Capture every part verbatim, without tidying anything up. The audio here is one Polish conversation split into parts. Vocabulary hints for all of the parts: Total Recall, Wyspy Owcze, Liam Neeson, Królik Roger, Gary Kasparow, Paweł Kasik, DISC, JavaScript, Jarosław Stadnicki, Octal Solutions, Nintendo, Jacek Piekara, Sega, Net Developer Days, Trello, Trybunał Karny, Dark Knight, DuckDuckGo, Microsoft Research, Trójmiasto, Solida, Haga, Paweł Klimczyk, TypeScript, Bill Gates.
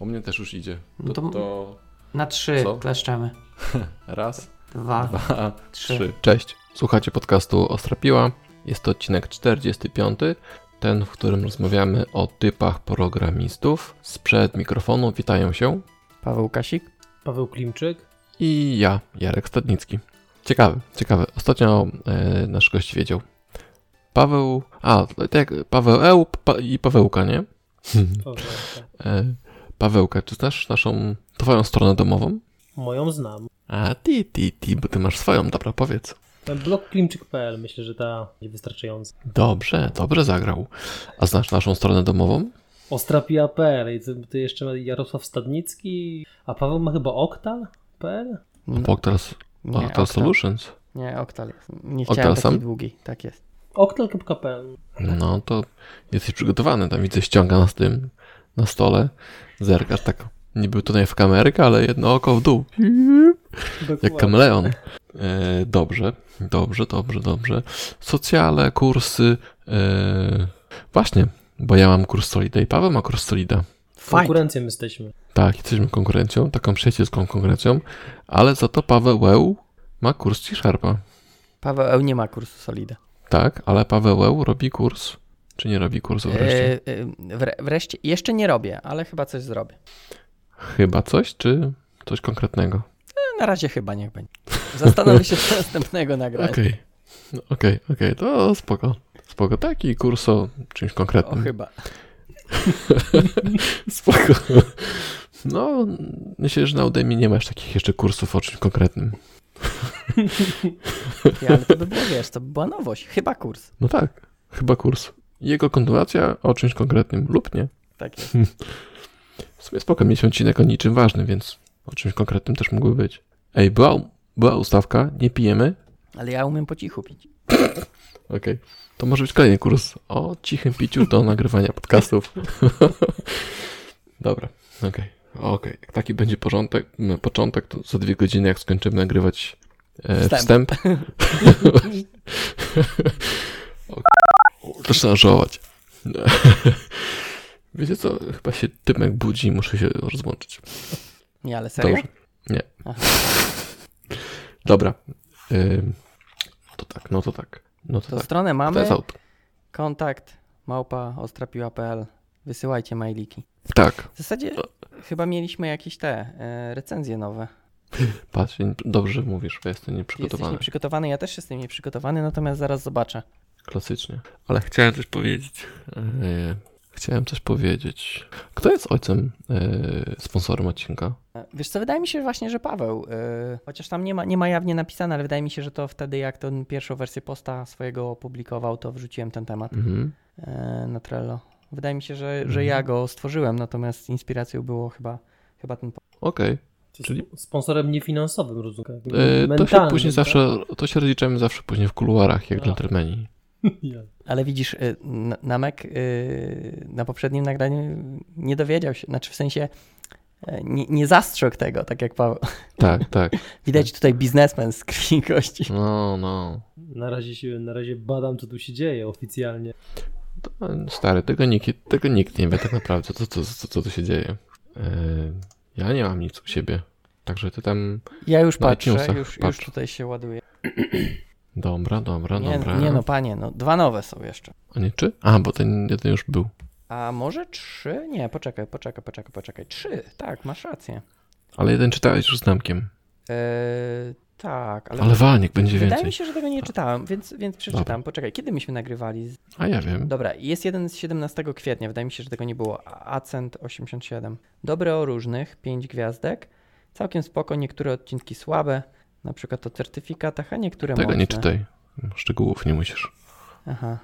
U mnie też już idzie. To, to to... Na trzy co? Kleszczemy. Raz, dwa, dwa trzy. trzy. Cześć, słuchacie podcastu Ostra Piła. Jest to odcinek czterdziesty piąty, ten, w którym rozmawiamy o typach programistów. Sprzed mikrofonu witają się Paweł Kasik, Paweł Klimczyk i ja, Jarek Stadnicki. Ciekawe, ciekawe. Ostatnio e, nasz gość wiedział. Paweł, a tak, Paweł Eł pa, i Pawełka, nie? Pawełka. e, Pawełka, czy znasz naszą, twoją stronę domową? Moją znam. A ty, ty, ty, bo ty masz swoją, dobra, powiedz. Blog Klimczyk kropka pe el, myślę, że ta niewystarczająca. Dobrze, dobrze zagrał. A znasz naszą stronę domową? Ostrapia kropka pe el, ty jeszcze Jarosław Stadnicki, a Paweł ma chyba Octal kropka pe el? No, bo Octal, nie, Octal, Octal Solutions. Nie, Octal jest. Nie chciałem Octal taki długi, tak jest. Octal kropka pe el. No to jesteś przygotowany, tam widzę ściąga nas tym na stole, zerkasz tak. Nie był tutaj w kamerkę, ale jedno oko w dół. Dokładnie. Jak kameleon. E, dobrze, dobrze, dobrze, dobrze. Socjale, kursy. E, właśnie, bo ja mam kurs Solida i Paweł ma kurs Solida. Konkurencją jesteśmy. Tak, jesteśmy konkurencją, taką przyjacielską konkurencją, ale za to Paweł Eł ma kurs C-Sharpa. Paweł Eł nie ma kursu Solida. Tak, ale Paweł Eł robi kurs. Czy nie robi kursu wreszcie? E, wreszcie, jeszcze nie robię, ale chyba coś zrobię. Chyba coś, czy coś konkretnego? Na razie chyba niech będzie. Zastanawiam się do następnego nagrania. Okej, okay. no, okej, okay, okej, okay. To spoko. Spoko, taki kurs o czymś konkretnym. O chyba. Spoko. No, myślę, że na Udemy nie masz takich jeszcze kursów o czymś konkretnym. Ja, ale to by było, wiesz, to by była nowość. Chyba kurs. No tak, chyba kurs. Jego kontynuacja o czymś konkretnym lub nie. Tak jest. W sumie spoko, mieliśmy odcinek o niczym ważnym, więc o czymś konkretnym też mógłby być. Ej, była, była ustawka, nie pijemy. Ale ja umiem po cichu pić. Okej, okay. To może być kolejny kurs o cichym piciu do nagrywania podcastów. Dobra, okej. Okay. Okay. Jak taki będzie porządek, no, początek, to za dwie godziny, jak skończymy nagrywać e, wstęp. Zaczynam żałować. Wiecie co? Chyba się Tymek budzi i muszę się rozłączyć. Nie, ale serio? Dobrze. Nie. Aha. Dobra. Ym, no to tak, no to tak. No to, to tak. Stronę mamy. Kontakt małpa ostrapiła kropka pe el. Wysyłajcie mailiki. Tak. W zasadzie no. Chyba mieliśmy jakieś te y, recenzje nowe. Patrz, dobrze mówisz, ja jestem nieprzygotowany. Jesteś nieprzygotowany, ja też jestem nieprzygotowany, natomiast zaraz zobaczę. Klasycznie. Ale chciałem coś powiedzieć. Yy. Chciałem coś powiedzieć. Kto jest ojcem yy, sponsorem odcinka? Wiesz co, wydaje mi się właśnie, że Paweł. Yy, chociaż tam nie ma, nie ma jawnie napisane, ale wydaje mi się, że to wtedy, jak tą pierwszą wersję posta swojego opublikował, to wrzuciłem ten temat mm-hmm. yy, na Trello. Wydaje mi się, że, że mm-hmm. ja go stworzyłem, natomiast inspiracją było chyba, chyba ten post. Okej. Okay. Czyli sponsorem niefinansowym, rozumiem. Yy, to się później tak? zawsze, to się rozliczamy zawsze później w kuluarach, jak dżentelmeni. Ale widzisz, Namek na poprzednim nagraniu nie dowiedział się, znaczy w sensie nie, nie zastrzegł tego, tak jak Paweł. Tak, tak. Widać tak. Tutaj biznesmen z krwi i kości. No, no. Na razie, się, na razie badam, co tu się dzieje oficjalnie. Stary, tego nikt, tego nikt nie wie tak naprawdę, co, co, co, co tu się dzieje. Ja nie mam nic u siebie, także ty tam... Ja już patrzę, już, patrz. już tutaj się ładuje. Dobra, dobra, nie, dobra. Nie no, panie, no dwa nowe są jeszcze. A nie trzy? A, bo ten jeden już był. A może trzy? Nie, poczekaj, poczekaj, poczekaj, poczekaj. Trzy, tak, masz rację. Ale jeden czytałeś już z Namkiem. Eee, tak, ale... Ale Walnik będzie więcej. Wydaje mi się, że tego nie czytałem, więc, więc przeczytam. Dobra. Poczekaj, kiedy myśmy nagrywali? Z... A ja wiem. Dobra, jest jeden z siedemnastego kwietnia, wydaje mi się, że tego nie było. Accent osiemdziesiąt siedem. Dobre o różnych, pięć gwiazdek. Całkiem spoko, niektóre odcinki słabe. Na przykład o certyfikatach, a niektóre mocne. Tego nie czytaj. Szczegółów nie musisz. Aha.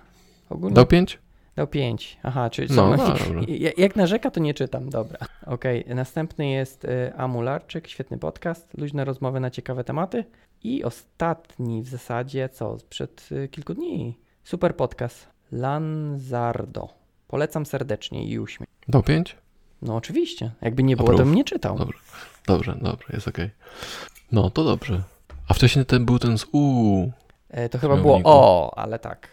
Ogólnie... Dał pięć? Dał pięć. Aha, czyli co? No, no, jak narzeka, to nie czytam. Dobra. Okej. Okay. Następny jest Amularczyk. Świetny podcast. Luźne rozmowy na ciekawe tematy. I ostatni w zasadzie, co? Przed kilku dni. Super podcast. Lanzardo. Polecam serdecznie i uśmiech. Dał pięć? No oczywiście. Jakby nie było, Aprób. To bym nie czytał. Dobrze, dobrze, dobrze. Jest okej. Okay. No, to dobrze. A wcześniej ten był ten z uuu. E, to chyba było o, ale tak.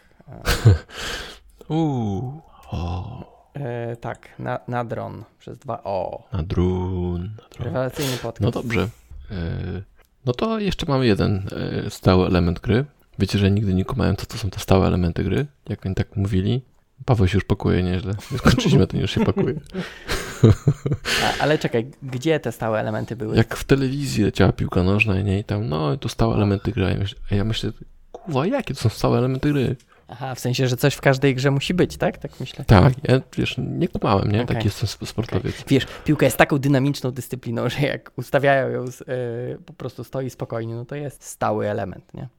Uuu. O. E, tak, na, na dron przez dwa o. Na drun. Rewelacyjny podcast. No dobrze. E, no to jeszcze mamy jeden e, stały element gry. Wiecie, że nigdy nie kumałem, co to są te stałe elementy gry, jak oni tak mówili. Paweł się już pakuje nieźle. Skończyliśmy, to już się pakuje. A, ale czekaj, gdzie te stałe elementy były? Jak w telewizji leciała piłka nożna i nie, i tam, no to stałe elementy gry. A ja myślę, ja myślę kurwa, jakie to są stałe elementy gry? Aha, w sensie, że coś w każdej grze musi być, tak? Tak myślę. Tak, ja wiesz, nie kumałem, nie? Okay. Taki jestem sportowiec. Okay. Wiesz, piłka jest taką dynamiczną dyscypliną, że jak ustawiają ją, z, yy, po prostu stoi spokojnie, no to jest stały element, nie?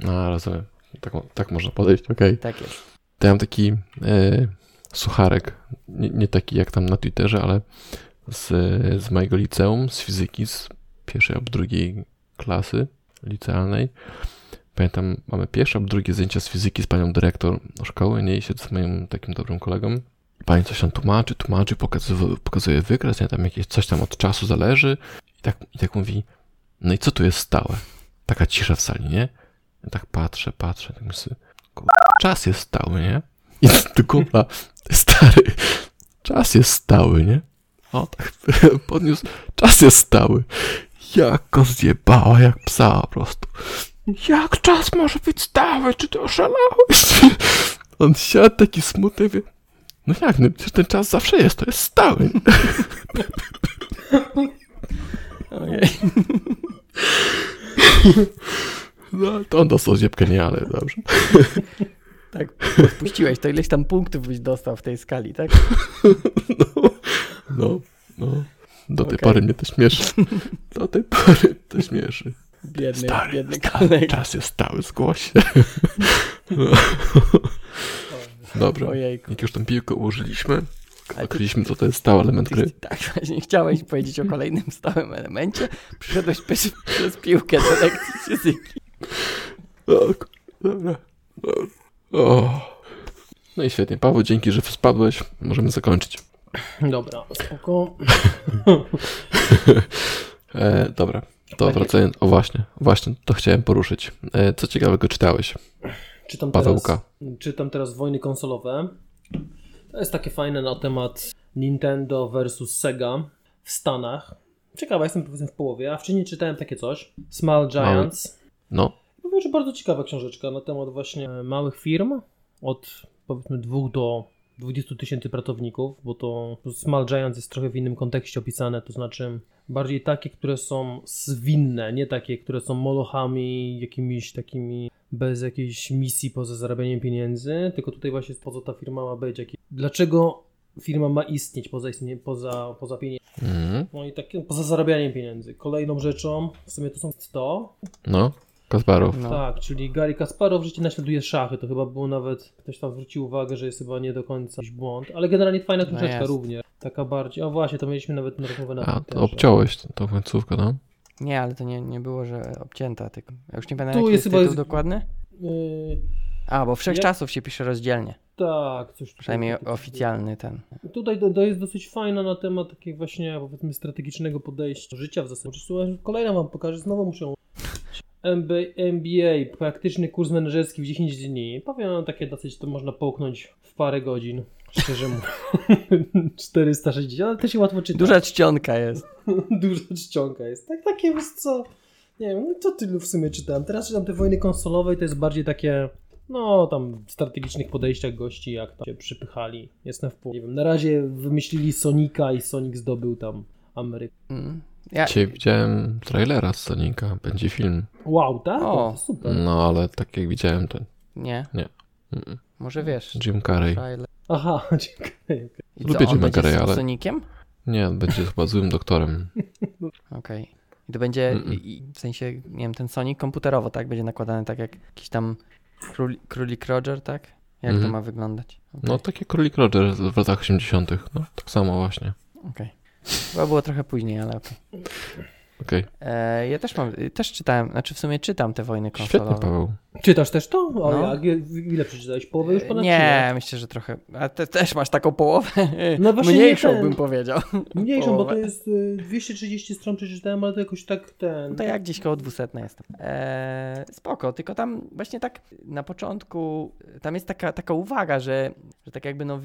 No, rozumiem. Tak, tak można podejść, okej. Okay. Tak jest. To ja mam taki e, sucharek, nie, nie taki jak tam na Twitterze, ale z, z mojego liceum, z fizyki, z pierwszej lub drugiej klasy licealnej. Pamiętam, mamy pierwsze lub drugie zajęcia z fizyki z panią dyrektor szkoły, nie, i siedzę z moim takim dobrym kolegą. Pani coś tam tłumaczy, tłumaczy, pokazuje, pokazuje wykres, nie, tam jakieś coś tam od czasu zależy. I tak, i tak mówi, no i co tu jest stałe? Taka cisza w sali, nie? Ja tak patrzę, patrzę, tak myślę, czas jest stały, nie? I ty kurwa, stary, czas jest stały, nie? O, tak podniósł, czas jest stały. Jak go zjebała, jak psa po prostu. Jak czas może być stały? Czy ty oszalałeś? On siadł taki smutny, wie, no jak, no przecież ten czas zawsze jest, to jest stały. Ojej. No, to on dostał ziepkę, nie, ale dobrze. Tak, odpuściłeś, to ileś tam punktów byś dostał w tej skali, tak? No, no, no. Do tej okay. pory mnie to śmieszy. Do tej pory to śmieszy. Biedny, stary, biedny stary, czas jest stały, zgłoś się. No. Dobra, ojejku. Jak już tam piłkę ułożyliśmy, odkryliśmy, co to jest stały element gry. Tak, właśnie chciałeś powiedzieć o kolejnym stałym elemencie, przyszedłeś przez, przez piłkę do lekcji fizyki. Tak, dobra. O. No i świetnie, Paweł, dzięki, że spadłeś. Możemy zakończyć. Dobra, spoko. e, dobra, to wracając. O właśnie, właśnie, to chciałem poruszyć. E, co ciekawego czytałeś? Czytam Pawełka. Teraz, czytam teraz Wojny Konsolowe. To jest takie fajne na temat Nintendo versus Sega w Stanach. Ciekawa, jestem powiedzmy w połowie, a wcześniej czytałem takie coś. Small Giants. No. Powiem, że bardzo ciekawa książeczka na temat właśnie małych firm od powiedzmy dwóch do dwudziestu tysięcy pracowników, bo to Small Giants jest trochę w innym kontekście opisane, to znaczy bardziej takie, które są zwinne, nie takie, które są molochami, jakimiś takimi bez jakiejś misji poza zarabianiem pieniędzy, tylko tutaj właśnie po co ta firma ma być, jak... dlaczego firma ma istnieć poza, istnie... poza, poza pieniędzmi, mm. no i tak poza zarabianiem pieniędzy. Kolejną rzeczą, w sumie to są sto. No. Kasparow. No. Tak, czyli Gary Kasparow w życiu naśladuje szachy. To chyba było nawet, ktoś tam zwrócił uwagę, że jest chyba nie do końca jakiś błąd, ale generalnie fajna książeczka no również. Taka bardziej, o właśnie, to mieliśmy nawet na rozmowę na A, to obciąłeś tą końcówkę, no? Nie, ale to nie, nie było, że obcięta, tylko ja już nie pamiętam, jaki jest tytuł jest... dokładny? Yy... A, bo wszechczasów się pisze rozdzielnie. Tak, coś tutaj. Przynajmniej tutaj, oficjalny ten. Tutaj to jest dosyć fajna na temat takiego właśnie, powiedzmy, strategicznego podejścia życia w zasadzie. Kolejna wam pokażę, znowu muszę... M B A, praktyczny kurs menedżerski w dziesięć dni. Powiem takie dosyć, to można połknąć w parę godzin, szczerze mówiąc. czterysta sześćdziesiąt, ale też się łatwo czyta. Duża czcionka jest. Duża czcionka jest. Tak, takie wiesz co, nie wiem, co tylu w sumie czytałem. Teraz czytam te Wojny Konsolowe i to jest bardziej takie, no tam strategicznych podejściach gości, jak tam się przypychali. Jestem w pół. Nie wiem, na razie wymyślili Sonika i Sonic zdobył tam Amerykę. Mm. Ja... Dzisiaj widziałem trailera z Sonika, będzie film. Wow, tak? O, to super. No, ale tak jak widziałem, to... Nie? Nie. Mm. Może wiesz. Jim Carrey. Trailer. Aha, Jim Carrey. I co, lubię Jim Carrey, ale... Sonikiem? Nie, on będzie chyba złym doktorem. Okej. Okay. I to będzie, i, w sensie, nie wiem, ten Sonic komputerowo, tak? Będzie nakładany tak jak jakiś tam król, Królik Roger, tak? Jak mm. to ma wyglądać? Okay. No, taki Królik Roger w latach osiemdziesiątych. No, tak samo właśnie. Okej. Okay. Chyba było trochę później, ale okej. Okay. Okay. Ja też mam, też czytałem, znaczy w sumie czytam te Wojny Konsolowe. Świetnie, Paweł. Czytasz też to? A no. jak, ile przeczytałeś? Połowę już ponad Nie, trzy, myślę, że trochę. A ty też masz taką połowę? No właśnie mniejszą ten, bym powiedział. Mniejszą, połowę. Bo to jest dwieście trzydzieści stron przeczytałem, ale to jakoś tak ten... No to jak gdzieś koło dwieście jestem. Eee, spoko, tylko tam właśnie tak na początku, tam jest taka, taka uwaga, że, że tak jakby no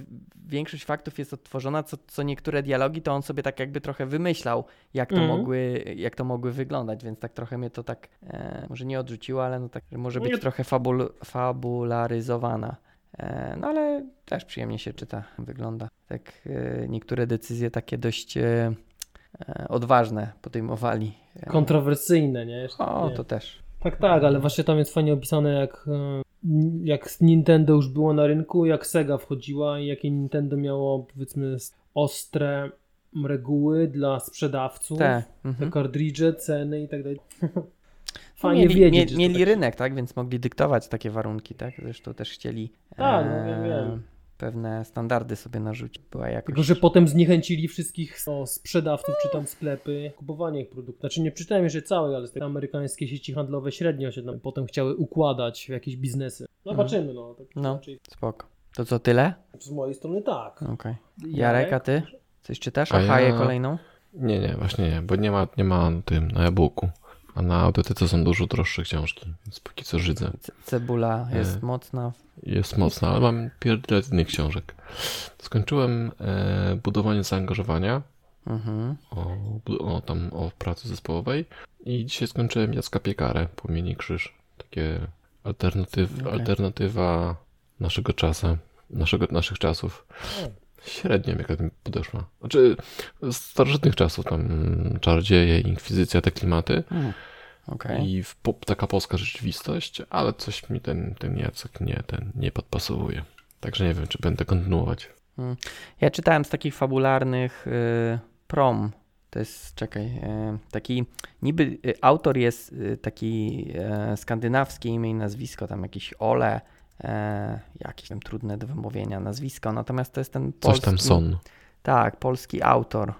większość faktów jest odtworzona, co, co niektóre dialogi to on sobie tak jakby trochę wymyślał, jak to, mm. mogły, jak to mogły wyglądać, więc tak trochę mnie to tak e, może nie odrzuciło, ale no tak, że może być trochę fabul, fabularyzowana. E, no ale też przyjemnie się czyta, wygląda. Tak e, niektóre decyzje takie dość e, odważne podejmowali. E, Kontrowersyjne, nie? Jeszcze o, nie. to też. Tak, tak, ale właśnie tam jest fajnie opisane, jak, jak Nintendo już było na rynku, jak Sega wchodziła i jakie Nintendo miało, powiedzmy, ostre reguły dla sprzedawców, te, te kartridże, ceny i tak dalej. Fajnie mieli, wiedzieć. Mie, mieli tak... rynek, tak? Więc mogli dyktować takie warunki, tak? Zresztą też chcieli tak, e, wiem, wiem. pewne standardy sobie narzucić. Była jakoś... Tylko, że potem zniechęcili wszystkich no, sprzedawców, czy tam sklepy, kupowanie ich produktów. Znaczy nie przeczytałem jeszcze całej, ale te amerykańskie sieci handlowe średnio się tam potem chciały układać w jakieś biznesy. Zobaczymy, no. Tak no, raczej... spoko. To co, tyle? Z mojej strony tak. Okay. Jarek, a ty? Coś czytasz? A Haję ja... kolejną? Nie, nie, właśnie nie, bo nie ma, nie ma tym na e-booku. A na audytyce są dużo droższe książki, więc póki co żydzę. Ce- cebula jest e- mocna. Jest mocna, ale mam pierdolę innych książek. Skończyłem e- budowanie zaangażowania, mhm. o, o, tam, o pracy zespołowej i dzisiaj skończyłem Jacka Piekarę, Płomienie i Krzyż. Takie alternatyw- okay. alternatywa naszego czasu, naszego, naszych czasów. Średnio jaka mi podeszła. Znaczy starożytnych czasów, tam czardzieje, inkwizycja, te klimaty hmm. okay. i w pop, taka polska rzeczywistość, ale coś mi ten, ten Jacek nie, ten nie podpasowuje. Także nie wiem, czy będę kontynuować. Hmm. Ja czytałem z takich fabularnych y, prom. To jest, czekaj, y, taki niby y, autor jest y, taki y, skandynawski imię i nazwisko, tam jakiś Ole. E, jakieś tam trudne do wymówienia nazwisko, natomiast to jest ten polski... Coś tam son. Tak, polski autor.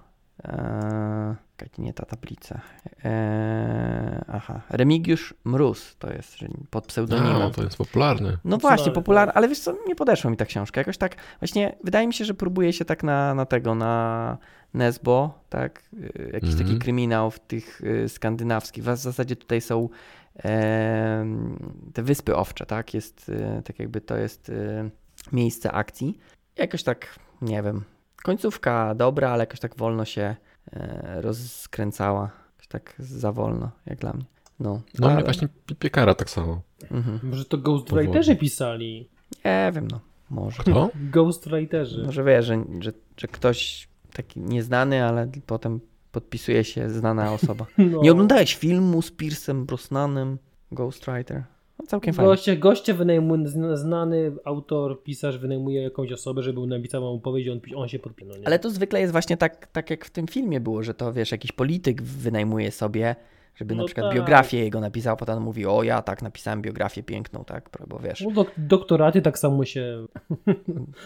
E, nie ta tablica. E, aha, Remigiusz Mróz to jest pod pseudonimem. No, to jest popularny. No właśnie, popularny, ale wiesz co, nie podeszła mi ta książka. Jakoś tak, właśnie wydaje mi się, że próbuje się tak na, na tego, na Nesbo, tak, jakiś mm-hmm. taki kryminał w tych skandynawskich. W zasadzie tutaj są te Wyspy Owcze, tak? Jest, tak jakby to jest miejsce akcji. Jakoś tak, nie wiem, końcówka dobra, ale jakoś tak wolno się rozkręcała. Jakoś tak za wolno, jak dla mnie. No, no ale... mnie właśnie Piekara tak samo. Mhm. Może to ghostwriterzy pisali? Nie wiem, no. Może. Kto? Ghostwriterzy. Może wiesz, że, że, że ktoś taki nieznany, ale potem podpisuje się znana osoba. No. Nie oglądałeś filmu z Piercem Brosnanem, Ghostwriter? No, całkiem fajnie. Goście, goście wynajmuje, znany autor, pisarz wynajmuje jakąś osobę, żeby napisała mu opowieść, on, on się podpisał. Ale to zwykle jest właśnie tak, tak jak w tym filmie było, że to wiesz, jakiś polityk wynajmuje sobie, żeby no na przykład tak. biografię jego napisał, potem mówi, o ja tak napisałem biografię piękną, tak, bo wiesz. No dok- doktoraty tak samo się...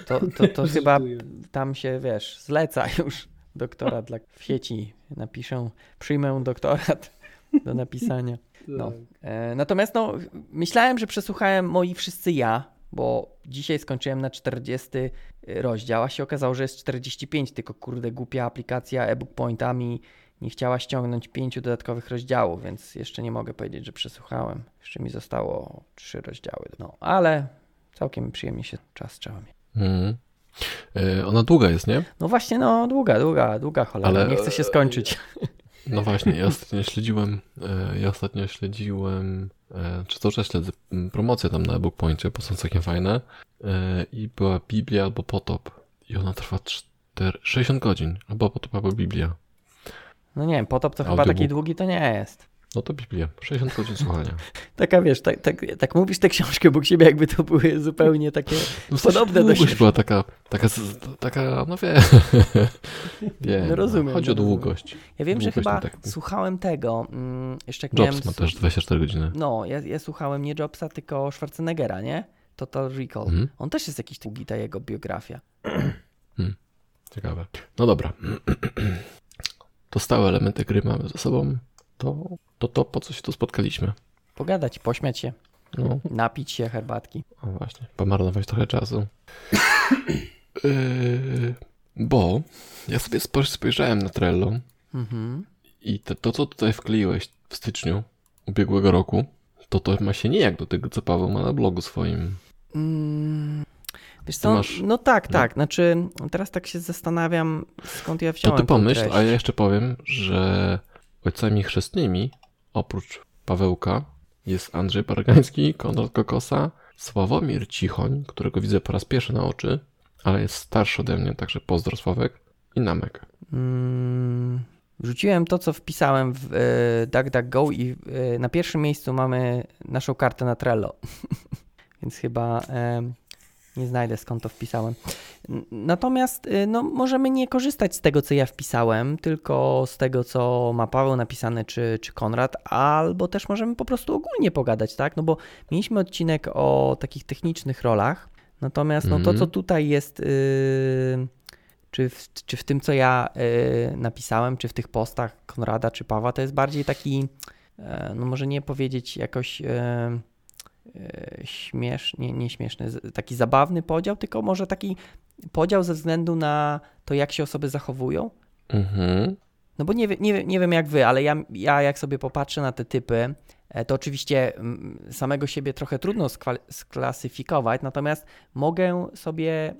To, to, to chyba tam się, wiesz, zleca już. Doktorat dla w sieci napiszę, przyjmę doktorat do napisania. No. Natomiast no, myślałem, że przesłuchałem moi wszyscy ja, bo dzisiaj skończyłem na czterdziestym rozdział, a się okazało, że jest czterdzieści pięć, tylko kurde głupia aplikacja Ebookpointami nie chciała ściągnąć pięciu dodatkowych rozdziałów, więc jeszcze nie mogę powiedzieć, że przesłuchałem. Jeszcze mi zostało trzy rozdziały, no ale całkiem przyjemnie się czas trzeba mieć. Mm. Ona długa jest, nie? No właśnie, no długa, długa, długa cholera, ale nie chce się skończyć. No właśnie, ja ostatnio śledziłem, ja ostatnio śledziłem, czy to czas śledzę promocję tam na Ebookpoincie, bo są takie fajne i była Biblia albo Potop i ona trwa cztery, sześćdziesiąt godzin, albo Potop, albo Biblia. No nie wiem, Potop to Audiobook. Chyba taki długi to nie jest. No to Biblia, sześćdziesiąt godzin słuchania. Taka wiesz, tak, tak, tak mówisz tę książkę obok siebie, jakby to były zupełnie takie no podobne do siebie. Była taka, taka, taka no wiem, wiem no rozumiem, chodzi no o długość. Ja wiem, długość, że chyba tak. Słuchałem tego, mm, jeszcze jak Jobs miałem... ma też dwadzieścia cztery godziny. No, ja, ja słuchałem nie Jobsa, tylko Schwarzeneggera, nie? Total Recall. Mhm. On też jest jakiś długi, ta jego biografia. Hmm. Ciekawe. No dobra. To stałe elementy gry mamy ze sobą. To, to to, po co się tu spotkaliśmy. Pogadać, pośmiać się. No. Napić się herbatki. O właśnie, pomarnować trochę czasu. yy, bo ja sobie spojrzałem na Trello mm-hmm. i to, to, co tutaj wkleiłeś w styczniu ubiegłego roku, to to ma się nijak do tego, co Paweł ma na blogu swoim. Mm. Wiesz co, masz... no tak, tak. Znaczy, teraz tak się zastanawiam, skąd ja wziąłem. To ty pomyśl, a ja jeszcze powiem, że ojcami chrzestnymi oprócz Pawełka jest Andrzej Pargański, Konrad Kokosa, Sławomir Cichoń, którego widzę po raz pierwszy na oczy, ale jest starszy ode mnie, także pozdro Sławek, i Namek. Hmm, rzuciłem to, co wpisałem w y, DuckDuckGo i y, na pierwszym miejscu mamy naszą kartę na Trello. Więc chyba... Y, Nie znajdę, skąd to wpisałem. Natomiast no, możemy nie korzystać z tego, co ja wpisałem, tylko z tego, co ma Paweł napisane czy, czy Konrad, albo też możemy po prostu ogólnie pogadać, tak? No bo mieliśmy odcinek o takich technicznych rolach, natomiast no, to, co tutaj jest, yy, czy, w, czy w tym, co ja yy, napisałem, czy w tych postach Konrada czy Pawła, to jest bardziej taki, yy, no może nie powiedzieć jakoś... Yy, śmieszny, nie śmieszny, taki zabawny podział, tylko może taki podział ze względu na to, jak się osoby zachowują. Mhm. No bo nie, nie, nie wiem jak wy, ale ja, ja jak sobie popatrzę na te typy, to oczywiście samego siebie trochę trudno skwa- sklasyfikować, natomiast mogę sobie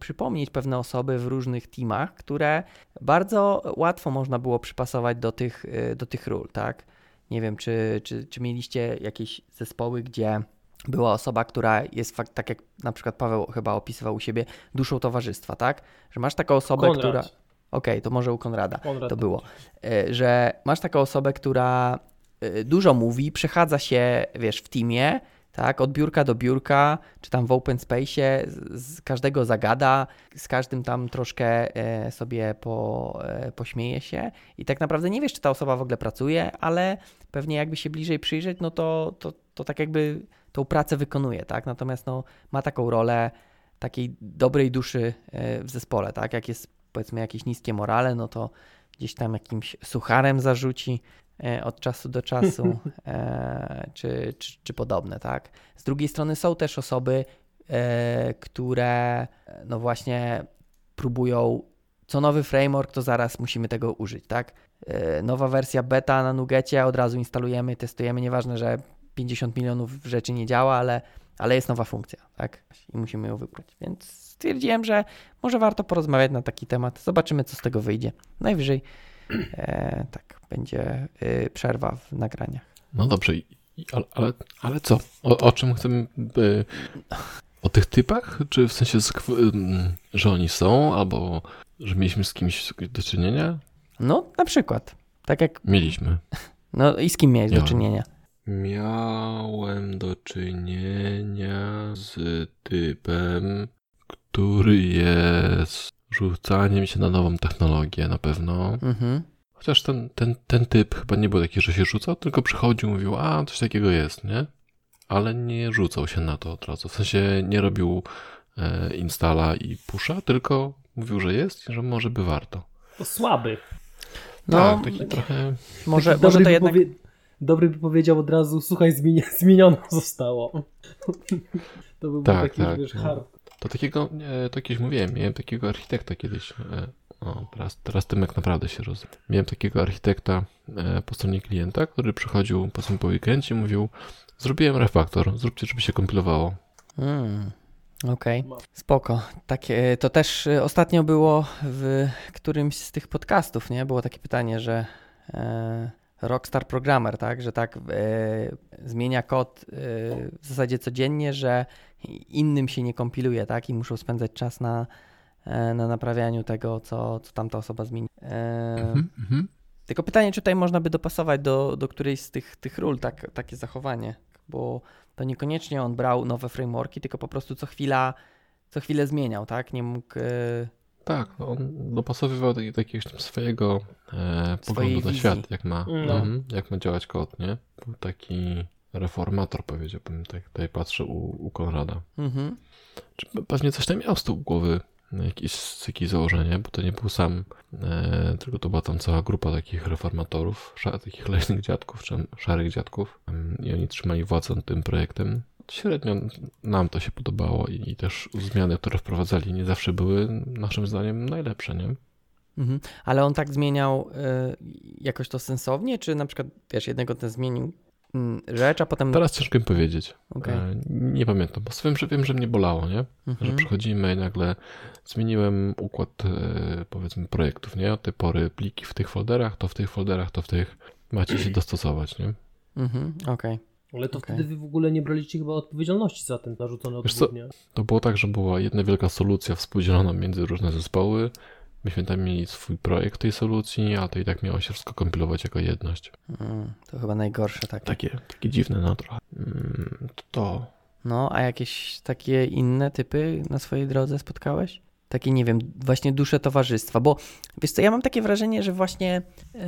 przypomnieć pewne osoby w różnych teamach, które bardzo łatwo można było przypasować do tych, do tych ról, tak? Nie wiem, czy, czy, czy mieliście jakieś zespoły, gdzie była osoba, która jest, fakt, tak jak na przykład Paweł chyba opisywał u siebie, duszą towarzystwa, tak? Że masz taką osobę, Konrad. która... Okej, okay, to może u Konrada Konrad. to było. Że masz taką osobę, która dużo mówi, przechadza się, wiesz, w teamie, tak? Od biurka do biurka, czy tam w open space'ie, z każdego zagada, z każdym tam troszkę sobie po, pośmieje się i tak naprawdę nie wiesz, czy ta osoba w ogóle pracuje, ale pewnie jakby się bliżej przyjrzeć, no to, to, to tak jakby tą pracę wykonuje, tak? Natomiast no, ma taką rolę takiej dobrej duszy w zespole, tak? Jak jest powiedzmy jakieś niskie morale, no to gdzieś tam jakimś sucharem zarzuci od czasu do czasu, e, czy, czy, czy podobne, tak? Z drugiej strony są też osoby, e, które no właśnie próbują, co nowy framework, to zaraz musimy tego użyć, tak? E, nowa wersja beta na Nugecie, od razu instalujemy, testujemy, nieważne, że pięćdziesiąt milionów rzeczy nie działa, ale, ale jest nowa funkcja, tak? I musimy ją wybrać, więc stwierdziłem, że może warto porozmawiać na taki temat, zobaczymy, co z tego wyjdzie. Najwyżej E, tak, będzie y, przerwa w nagraniach. No dobrze, i, i, ale, ale, ale co? O, o czym chcemy? By, o tych typach? Czy w sensie, że oni są, albo że mieliśmy z kimś do czynienia? No, na przykład. Tak jak... Mieliśmy. No i z kim miałeś Miałem. do czynienia? Miałem do czynienia z typem, który jest... rzucaniem się na nową technologię na pewno. Mhm. Chociaż ten, ten, ten typ chyba nie był taki, że się rzucał, tylko przychodził i mówił, a coś takiego jest, nie? Ale nie rzucał się na to od razu. W sensie nie robił e, instala i pusha, tylko mówił, że jest i że może by warto. To słaby. No, tak, taki trochę... Może, taki może to jednak... Powie... Dobry by powiedział od razu, słuchaj, zmieni... zmienione zostało. To by był tak, taki, tak, wiesz, no. hard. To takiego, to kiedyś mówiłem, miałem takiego architekta kiedyś, o, teraz, teraz Tymek naprawdę się rozumie. Miałem takiego architekta po stronie klienta, który przychodził po po weekendzie i mówił, zrobiłem refaktor, zróbcie, żeby się kompilowało. Mm, Okej, okay. Spoko. Tak, to też ostatnio było w którymś z tych podcastów, nie? Było takie pytanie, że e, rockstar programmer, tak? Że tak e, zmienia kod e, w zasadzie codziennie, że innym się nie kompiluje, tak? I muszą spędzać czas na, na naprawianiu tego, co, co tamta osoba zmieni. E... Mm-hmm. Tylko pytanie, czy tutaj można by dopasować do, do którejś z tych, tych ról tak, takie zachowanie, bo to niekoniecznie on brał nowe frameworki, tylko po prostu co chwila, co chwilę zmieniał, tak? Nie mógł... E... Tak, no on dopasowywał do jakiegoś tam swojego e, poglądu na świat, jak ma, no. um, jak ma działać kod, nie? Był taki... reformator, powiedziałbym, tak tutaj patrzę u, u Konrada. Mhm. Czy pewnie coś tam miał z tyłu głowy, jakieś, jakieś założenie, bo to nie był sam, e, tylko to była tam cała grupa takich reformatorów, szar, takich leśnych dziadków, czy szarych dziadków i oni trzymali władzę nad tym projektem. Średnio nam to się podobało i, i też zmiany, które wprowadzali, nie zawsze były naszym zdaniem najlepsze, nie? Mhm. Ale on tak zmieniał y, jakoś to sensownie, czy na przykład, wiesz, jednego ten zmienił rzecz, a potem... Teraz ciężko mi powiedzieć. Okay. Nie pamiętam, bo wiem, że wiem, że mnie bolało, nie? Mhm. Że przychodzimy i nagle zmieniłem układ, powiedzmy, projektów, nie? Od tej pory pliki w tych folderach, to w tych folderach, to w tych... Macie się dostosować, nie? Mhm, okej. Okay. Ale to okay. Wtedy wy w ogóle nie braliście chyba odpowiedzialności za ten narzucony odgórnie. Wiesz co? To było tak, że była jedna wielka solucja współdzielona między różne zespoły. Myśmy tam mieli swój projekt tej solucji, a to i tak miało się wszystko kompilować jako jedność. Mm, to chyba najgorsze takie. Takie, takie dziwne, no trochę. Mm, to. No, a jakieś takie inne typy na swojej drodze spotkałeś? Takie, nie wiem, właśnie dusze towarzystwa, bo wiesz co, ja mam takie wrażenie, że właśnie, yy,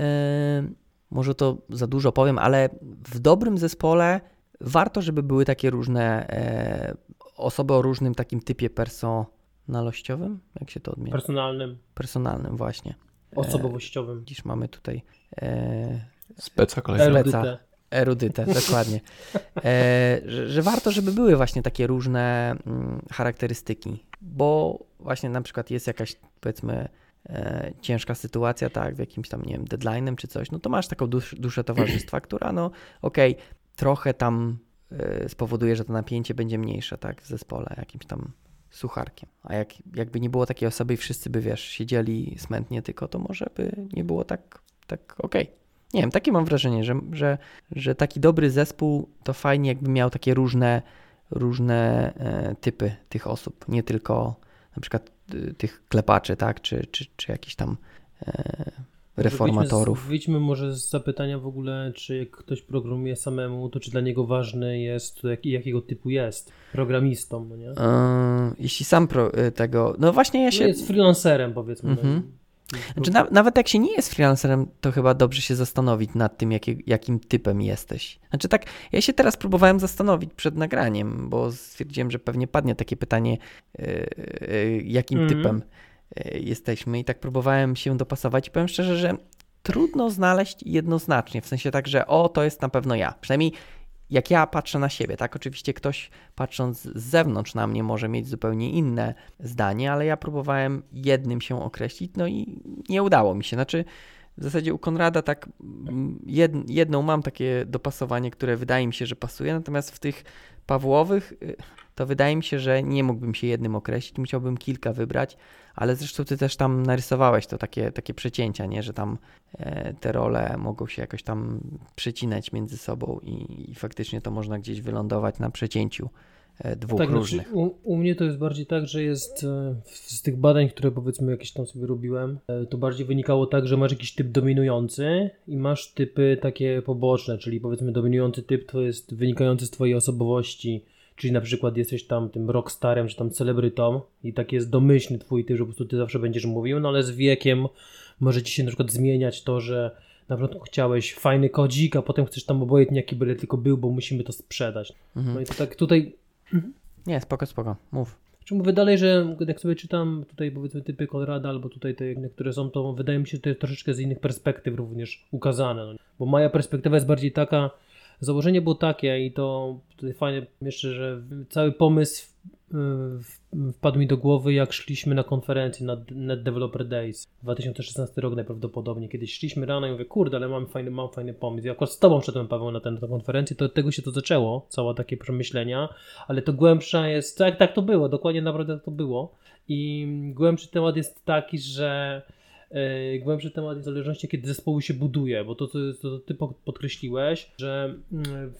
może to za dużo powiem, ale w dobrym zespole warto, żeby były takie różne yy, osoby o różnym takim typie perso... Personalnościowym? Jak się to odmienia? Personalnym. Personalnym, właśnie. Osobowościowym. E, dziś mamy tutaj... E, Speca kolejnego. Erudytę. Erudytę, dokładnie. E, że, że warto, żeby były właśnie takie różne m, charakterystyki, bo właśnie na przykład jest jakaś, powiedzmy, e, ciężka sytuacja, tak, w jakimś tam, nie wiem, deadline'em czy coś, no to masz taką dusz, duszę towarzystwa, która, no okej, okay, trochę tam e, spowoduje, że to napięcie będzie mniejsze, tak, w zespole jakimś tam sucharkiem. A jak, jakby nie było takiej osoby i wszyscy by, wiesz, siedzieli smętnie tylko, to może by nie było tak, tak okej. Okay. Nie wiem, takie mam wrażenie, że, że, że taki dobry zespół to fajnie jakby miał takie różne, różne typy tych osób, nie tylko na przykład tych klepaczy, tak, czy, czy, czy jakichś tam reformatorów. Wyjdźmy może z zapytania w ogóle, czy jak ktoś programuje samemu, to czy dla niego ważny jest, jak, jakiego typu jest programistą, no nie? Yy, jeśli sam pro, tego, no właśnie ja się... No jest freelancerem, powiedzmy. Mm-hmm. Znaczy, na, nawet jak się nie jest freelancerem, to chyba dobrze się zastanowić nad tym, jakie, jakim typem jesteś. Znaczy tak, ja się teraz próbowałem zastanowić przed nagraniem, bo stwierdziłem, że pewnie padnie takie pytanie, yy, yy, jakim mm-hmm. typem jesteśmy i tak próbowałem się dopasować i powiem szczerze, że trudno znaleźć jednoznacznie, w sensie tak, że o, to jest na pewno ja, przynajmniej jak ja patrzę na siebie, tak, oczywiście ktoś patrząc z zewnątrz na mnie może mieć zupełnie inne zdanie, ale ja próbowałem jednym się określić, no i nie udało mi się, znaczy w zasadzie u Konrada tak jed, jedną mam takie dopasowanie, które wydaje mi się, że pasuje, natomiast w tych Pawłowych to wydaje mi się, że nie mógłbym się jednym określić, musiałbym kilka wybrać, ale zresztą ty też tam narysowałeś to takie, takie przecięcia, nie? Że tam e, te role mogą się jakoś tam przecinać między sobą i, i faktycznie to można gdzieś wylądować na przecięciu e, dwóch tak, różnych. Znaczy, u, u mnie to jest bardziej tak, że jest e, z tych badań, które powiedzmy jakieś tam sobie robiłem, e, to bardziej wynikało tak, że masz jakiś typ dominujący i masz typy takie poboczne, czyli powiedzmy dominujący typ to jest wynikający z twojej osobowości, czyli na przykład jesteś tam tym rockstarem, czy tam celebrytą i tak jest domyślny twój typ, że po prostu ty zawsze będziesz mówił, no ale z wiekiem może ci się na przykład zmieniać to, że na początku chciałeś fajny kodzik, a potem chcesz tam obojętnie jaki byle tylko był, bo musimy to sprzedać. Mhm. No i to tak tutaj... Nie, spoko, spoko, mów. Czy mówię dalej, że jak sobie czytam tutaj powiedzmy typy Konrada albo tutaj te inne, które są, to wydaje mi się to jest troszeczkę z innych perspektyw również ukazane, no. Bo moja perspektywa jest bardziej taka, założenie było takie i to tutaj fajnie jeszcze, że cały pomysł wpadł mi do głowy, jak szliśmy na konferencję na Net Developer Days dwa tysiące szesnasty rok najprawdopodobniej. Kiedyś szliśmy rano i mówię, kurde, ale mam fajny, mam fajny pomysł. Ja akurat z tobą szedłem, Paweł, na tę konferencję, to od tego się to zaczęło, całe takie przemyślenia, ale to głębsza jest, tak, tak to było, dokładnie naprawdę tak to było i głębszy temat jest taki, że głębszy temat jest w zależności, kiedy zespoły się buduje, bo to, to, to ty podkreśliłeś, że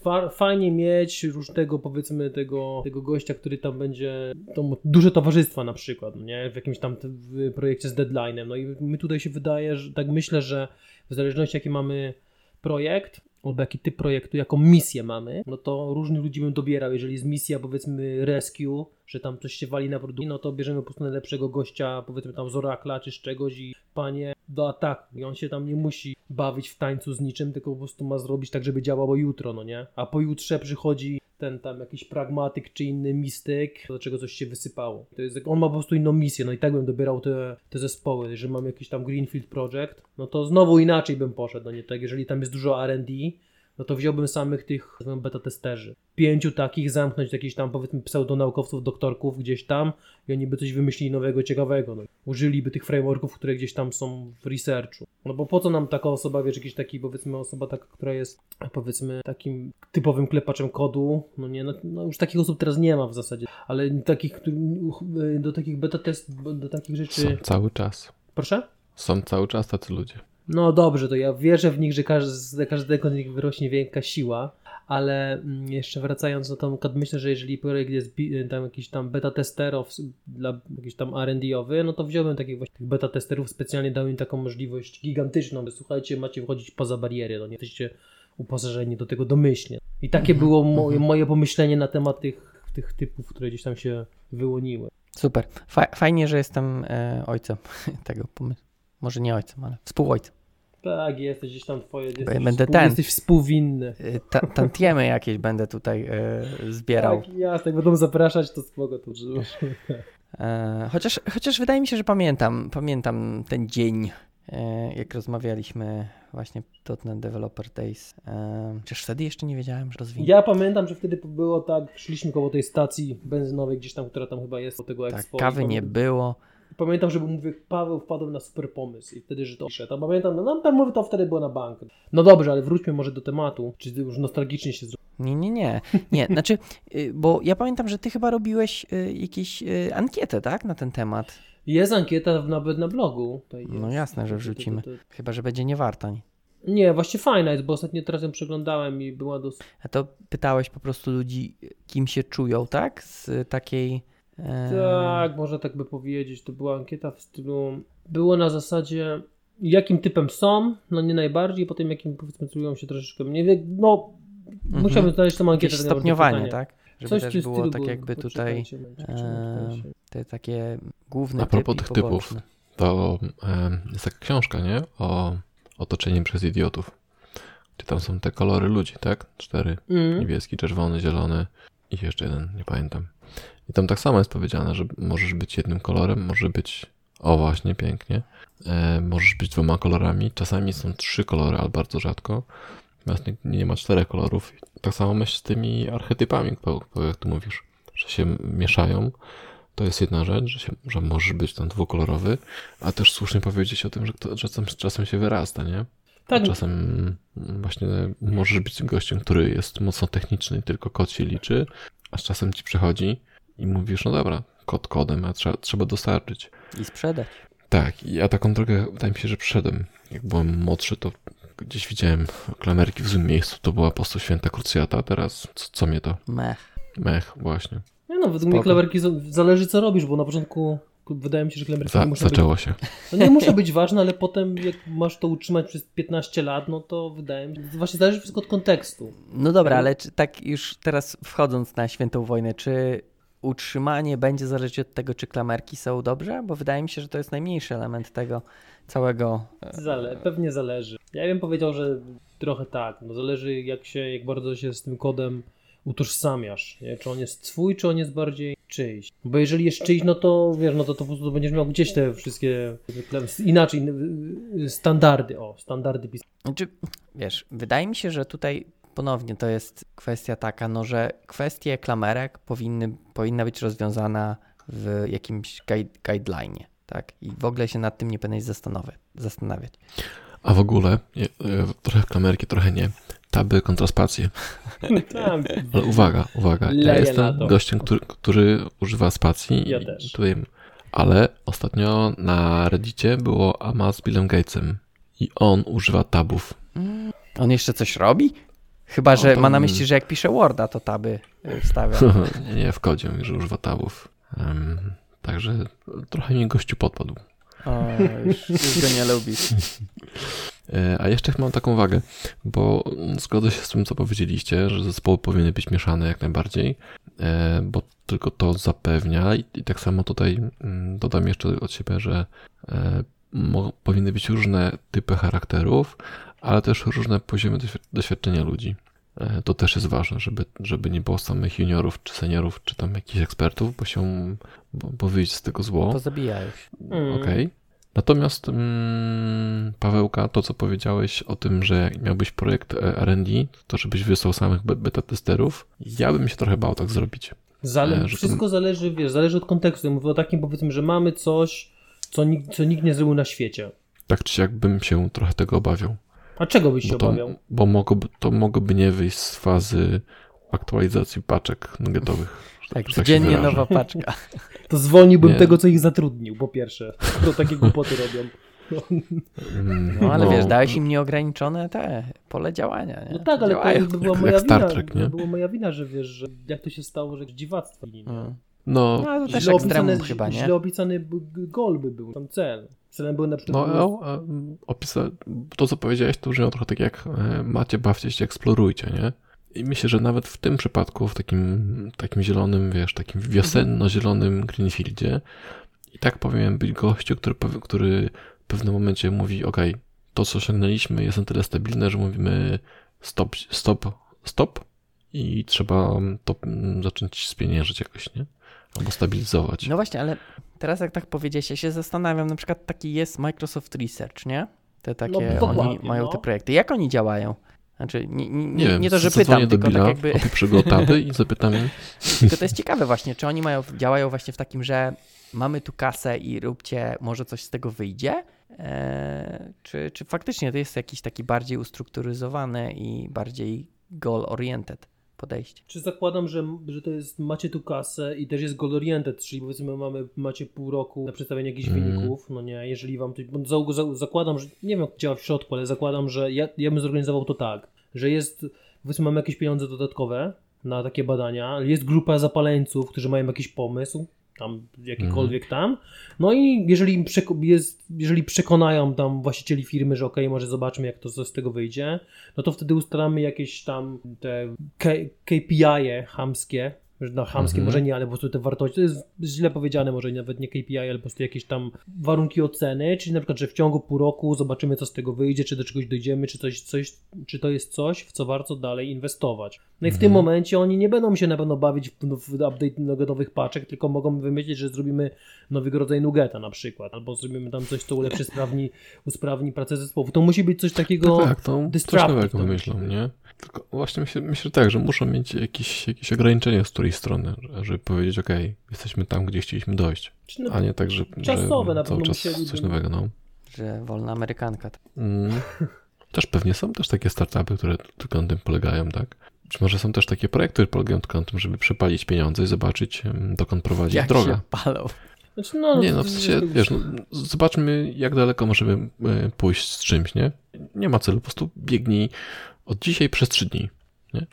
fa- fajnie mieć różnego, powiedzmy, tego, tego gościa, który tam będzie, to duże towarzystwa na przykład, nie? W jakimś tam w projekcie z deadline'em, no i mi tutaj się wydaje, że tak myślę, że w zależności, jaki mamy projekt, albo jaki typ projektu, jaką misję mamy, no to różnych ludzi bym dobierał. Jeżeli jest misja, powiedzmy, rescue, że tam coś się wali na produkcji, no to bierzemy po prostu najlepszego gościa, powiedzmy tam z Oracla czy z czegoś i panie do ataku i on się tam nie musi bawić w tańcu z niczym, tylko po prostu ma zrobić tak, żeby działało jutro, no nie? A pojutrze przychodzi ten tam jakiś pragmatyk czy inny mistyk, dlaczego coś się wysypało. To jest, on ma po prostu inną misję, no i tak bym dobierał te, te zespoły. Jeżeli mam jakiś tam Greenfield Project, no to znowu inaczej bym poszedł, no nie? Tak, jeżeli tam jest dużo R and D, no to wziąłbym samych tych beta testerzy. Pięciu takich, zamknąć jakichś tam powiedzmy pseudonaukowców, doktorków gdzieś tam i oni by coś wymyślili nowego, ciekawego. No. Użyliby tych frameworków, które gdzieś tam są w researchu. No bo po co nam taka osoba, wiesz, jakiś taki powiedzmy osoba taka, która jest powiedzmy takim typowym klepaczem kodu. No nie, no, no już takich osób teraz nie ma w zasadzie, ale takich, do takich beta test, do takich rzeczy... Są cały czas. Proszę? Są cały czas tacy ludzie. No dobrze, to ja wierzę w nich, że każdy, z każdego z nich wyrośnie wielka siła, ale jeszcze wracając na tą, myślę, że jeżeli projekt jest tam jakiś tam beta testerów dla jakiś tam R and D-owy, no to wziąłbym takich właśnie tych beta testerów, specjalnie dał im taką możliwość gigantyczną, że słuchajcie, macie wchodzić poza barierę, no nie jesteście uposażeni do tego domyślnie. I takie było moje, moje pomyślenie na temat tych, tych typów, które gdzieś tam się wyłoniły. Super, Fa- fajnie, że jestem e, ojcem tego pomysłu. Może nie ojcem, ale współojcem. Tak, jesteś gdzieś tam twoje, jesteś, będę współ, ten, jesteś współwinny. Ta, tantiemy jakieś będę tutaj y, zbierał. Tak, jasne, będą zapraszać, to spoko to żyło. E, chociaż, chociaż wydaje mi się, że pamiętam, pamiętam ten dzień, e, jak rozmawialiśmy właśnie .dot net Developer Days. E, chociaż wtedy jeszcze nie wiedziałem, że rozwinie. Ja pamiętam, że wtedy było tak, szliśmy koło tej stacji benzynowej gdzieś tam, która tam chyba jest do tego Expo. Tak, kawy nie było. Pamiętam, że mówię, Paweł wpadł na super pomysł i wtedy, że to szedł. Pamiętam, no tam mówię, to wtedy było na bank. No dobrze, ale wróćmy może do tematu, czy już nostalgicznie się zrobił. Nie, nie, nie. Nie, znaczy, bo ja pamiętam, że ty chyba robiłeś y, jakieś y, ankietę, tak, na ten temat. Jest ankieta nawet na blogu. No jasne, że wrzucimy. Chyba, że będzie niewartań. Nie, właśnie fajna jest, bo ostatnio teraz ją przeglądałem i była dosyć... A to pytałeś po prostu ludzi, kim się czują, tak, z takiej... Tak, można tak by powiedzieć. To była ankieta w stylu, było na zasadzie jakim typem są, no nie najbardziej, potem jakim powiedzmy czują się troszeczkę mniej, no mm-hmm. musiałbym znaleźć tą ankietę. Jakieś stopniowanie, tak? Żeby coś też było tak jakby tutaj e, te takie główne. A propos tych typów, to e, jest taka książka, nie? O otoczeniu przez idiotów. Gdzie tam są te kolory ludzi, tak? Cztery, mm. niebieski, czerwony, zielony i jeszcze jeden, nie pamiętam. I tam tak samo jest powiedziane, że możesz być jednym kolorem, może być, o właśnie, pięknie, e, możesz być dwoma kolorami, czasami są trzy kolory, ale bardzo rzadko, natomiast nie, nie ma czterech kolorów. Tak samo myśl z tymi archetypami, jak tu mówisz, że się mieszają, to jest jedna rzecz, że, się, że możesz być tam dwukolorowy, a też słusznie powiedzieć o tym, że, to, że czasem, czasem się wyrasta, nie? Tak. Czasem właśnie możesz być gościem, który jest mocno techniczny, tylko kod się liczy, a z czasem ci przychodzi i mówisz, no dobra, kod kodem, a trzeba, trzeba dostarczyć. I sprzedać. Tak, i ja taką drogę, wydaje mi się, że przyszedłem. Jak byłem młodszy, to gdzieś widziałem klamerki w złym miejscu, to była po prostu święta krucjata, teraz co, co mnie to? Mech. Mech, właśnie. Nie no, według mnie klamerki zależy co robisz, bo na początku... Wydaje mi się, że klamerki Za, nie muszą zaczęło być... się. No nie muszą być ważne, ale potem jak masz to utrzymać przez piętnaście lat, no to wydaje mi się, że właśnie zależy wszystko od kontekstu. No dobra, ale czy tak już teraz wchodząc na świętą wojnę, czy utrzymanie będzie zależeć od tego, czy klamerki są dobrze? Bo wydaje mi się, że to jest najmniejszy element tego całego... Zale, pewnie zależy. Ja bym powiedział, że trochę tak. No zależy jak się, jak bardzo się z tym kodem utożsamiasz, nie? Czy on jest twój, czy on jest bardziej czyjś. Bo jeżeli jest czyjś, no to wiesz, no to, to po prostu będziesz miał gdzieś te wszystkie inaczej standardy, o, standardy pisane. Znaczy, wiesz, wydaje mi się, że tutaj ponownie to jest kwestia taka, no, że kwestie klamerek powinny, powinna być rozwiązana w jakimś guide, guideline'ie, tak? I w ogóle się nad tym nie powinieneś zastanawiać. A w ogóle, nie, trochę klamerki, trochę nie. Taby, kontraspacje. Ale uwaga, uwaga. Ja jestem gościem, który, który używa spacji. Ja też. Ale ostatnio na Reddicie było Ama z Billem Gatesem i on używa tabów. On jeszcze coś robi? Chyba, że ma na myśli, że jak pisze Worda, to taby wstawia. Nie, w kodzie mówi, że używa tabów. Um, także trochę mi gościu podpadł. O, już, już go nie lubisz. A jeszcze mam taką uwagę, bo zgodzę się z tym, co powiedzieliście, że zespoły powinny być mieszane jak najbardziej, bo tylko to zapewnia i tak samo tutaj dodam jeszcze od siebie, że powinny być różne typy charakterów, ale też różne poziomy doświadczenia ludzi. To też jest ważne, żeby, żeby nie było samych juniorów, czy seniorów, czy tam jakichś ekspertów, bo się, bo, bo wyjść z tego zło. To zabijają się. Okej. Okay. Natomiast hmm, Pawełka, to co powiedziałeś o tym, że jak miałbyś projekt R and D, to żebyś wysłał samych beta testerów, ja bym się trochę bał tak zrobić. Zale- wszystko to... zależy, wiesz, zależy od kontekstu. Mówię o takim, powiedzmy, że mamy coś, co nikt, co nikt nie zrobił na świecie. Tak czy siak bym się trochę tego obawiał. A czego byś się bo to, obawiał? Bo mogłoby, to mogłoby nie wyjść z fazy aktualizacji paczek nuggetowych. Tak, tak, codziennie nowa paczka. To zwolniłbym nie. tego, co ich zatrudnił, po pierwsze. To takie głupoty robią. No ale no. wiesz, dałeś im nieograniczone te pole działania. Nie? No tak, ale Działają. to była moja wina. Trek, nie? To była moja wina, że wiesz, że jak to się stało, że dziwactwo. No, no, no to też ekstremum chyba, nie? Źle opisany gol by był, tam cel. Celem był na przykład... No, opisa- to co powiedziałeś, to brzmiało trochę tak jak macie, bawcie się, eksplorujcie, nie? I myślę, że nawet w tym przypadku, w takim, takim zielonym, wiesz, takim wiosenno-zielonym greenfieldzie i tak powinien być gościu, który, który w pewnym momencie mówi, okej, okay, to co osiągnęliśmy jest na tyle stabilne, że mówimy stop, stop, stop i trzeba to zacząć spieniężyć jakoś, nie? Albo stabilizować. No właśnie, ale teraz jak tak powiedziałeś, ja się zastanawiam, na przykład taki jest Microsoft Research, nie? Te takie, no, oni mają te projekty. Jak oni działają? Znaczy, nie, nie, nie, wiem, nie to, że pytam, tylko Bila, tak jakby... przygotowy i zapytam. Tylko to jest ciekawe właśnie, czy oni mają, działają właśnie w takim, że mamy tu kasę i róbcie, może coś z tego wyjdzie? Eee, czy, czy faktycznie to jest jakiś taki bardziej ustrukturyzowany i bardziej goal-oriented podejście? Czy zakładam, że, że to jest macie tu kasę i też jest goal-oriented, czyli powiedzmy mamy, macie pół roku na przedstawienie jakichś mm. wyników, no nie, jeżeli wam to... Za, za, zakładam, że... Nie wiem jak działa w środku, ale zakładam, że ja, ja bym zorganizował to tak, że jest... Powiedzmy mamy jakieś pieniądze dodatkowe na takie badania, jest grupa zapaleńców, którzy mają jakiś pomysł, tam jakikolwiek mm. tam, no i jeżeli, przeko- jest, jeżeli przekonają tam właścicieli firmy, że okej, okay, może zobaczmy jak to z tego wyjdzie, no to wtedy ustalamy jakieś tam te K P I-e chamskie, no chamskie mm-hmm. może nie, ale po prostu te wartości, to jest źle powiedziane, może nawet nie K P I, ale po prostu jakieś tam warunki oceny, czyli na przykład, że w ciągu pół roku zobaczymy co z tego wyjdzie, czy do czegoś dojdziemy, czy, coś, coś, czy to jest coś, w co warto dalej inwestować. No i w mm-hmm. tym momencie oni nie będą się na pewno bawić w, w update nuggetowych paczek, tylko mogą wymyślić, że zrobimy nowego rodzaju nuggeta na przykład, albo zrobimy tam coś, co ulepszy, sprawni, usprawni pracę zespołu. To musi być coś takiego tak, tak, to destructive. Coś wymyślą, nie? Tylko właśnie myślę, myślę tak, że muszą mieć jakieś, jakieś ograniczenia, z której strony, żeby powiedzieć, ok, jesteśmy tam, gdzie chcieliśmy dojść, a nie tak, że, czasowe, że na cały czas coś nowego. No. Że wolna amerykanka. Mm. Też pewnie są też takie startupy, które tylko na tym polegają, tak? Być może są też takie projekty, które polegają tylko na tym, żeby przepalić pieniądze i zobaczyć, dokąd prowadzi jak droga. Jak się palą. Znaczy, no, nie, no w sensie, wiesz, no, zobaczmy, jak daleko możemy pójść z czymś, nie? Nie ma celu, po prostu biegnij od dzisiaj przez trzy dni, nie?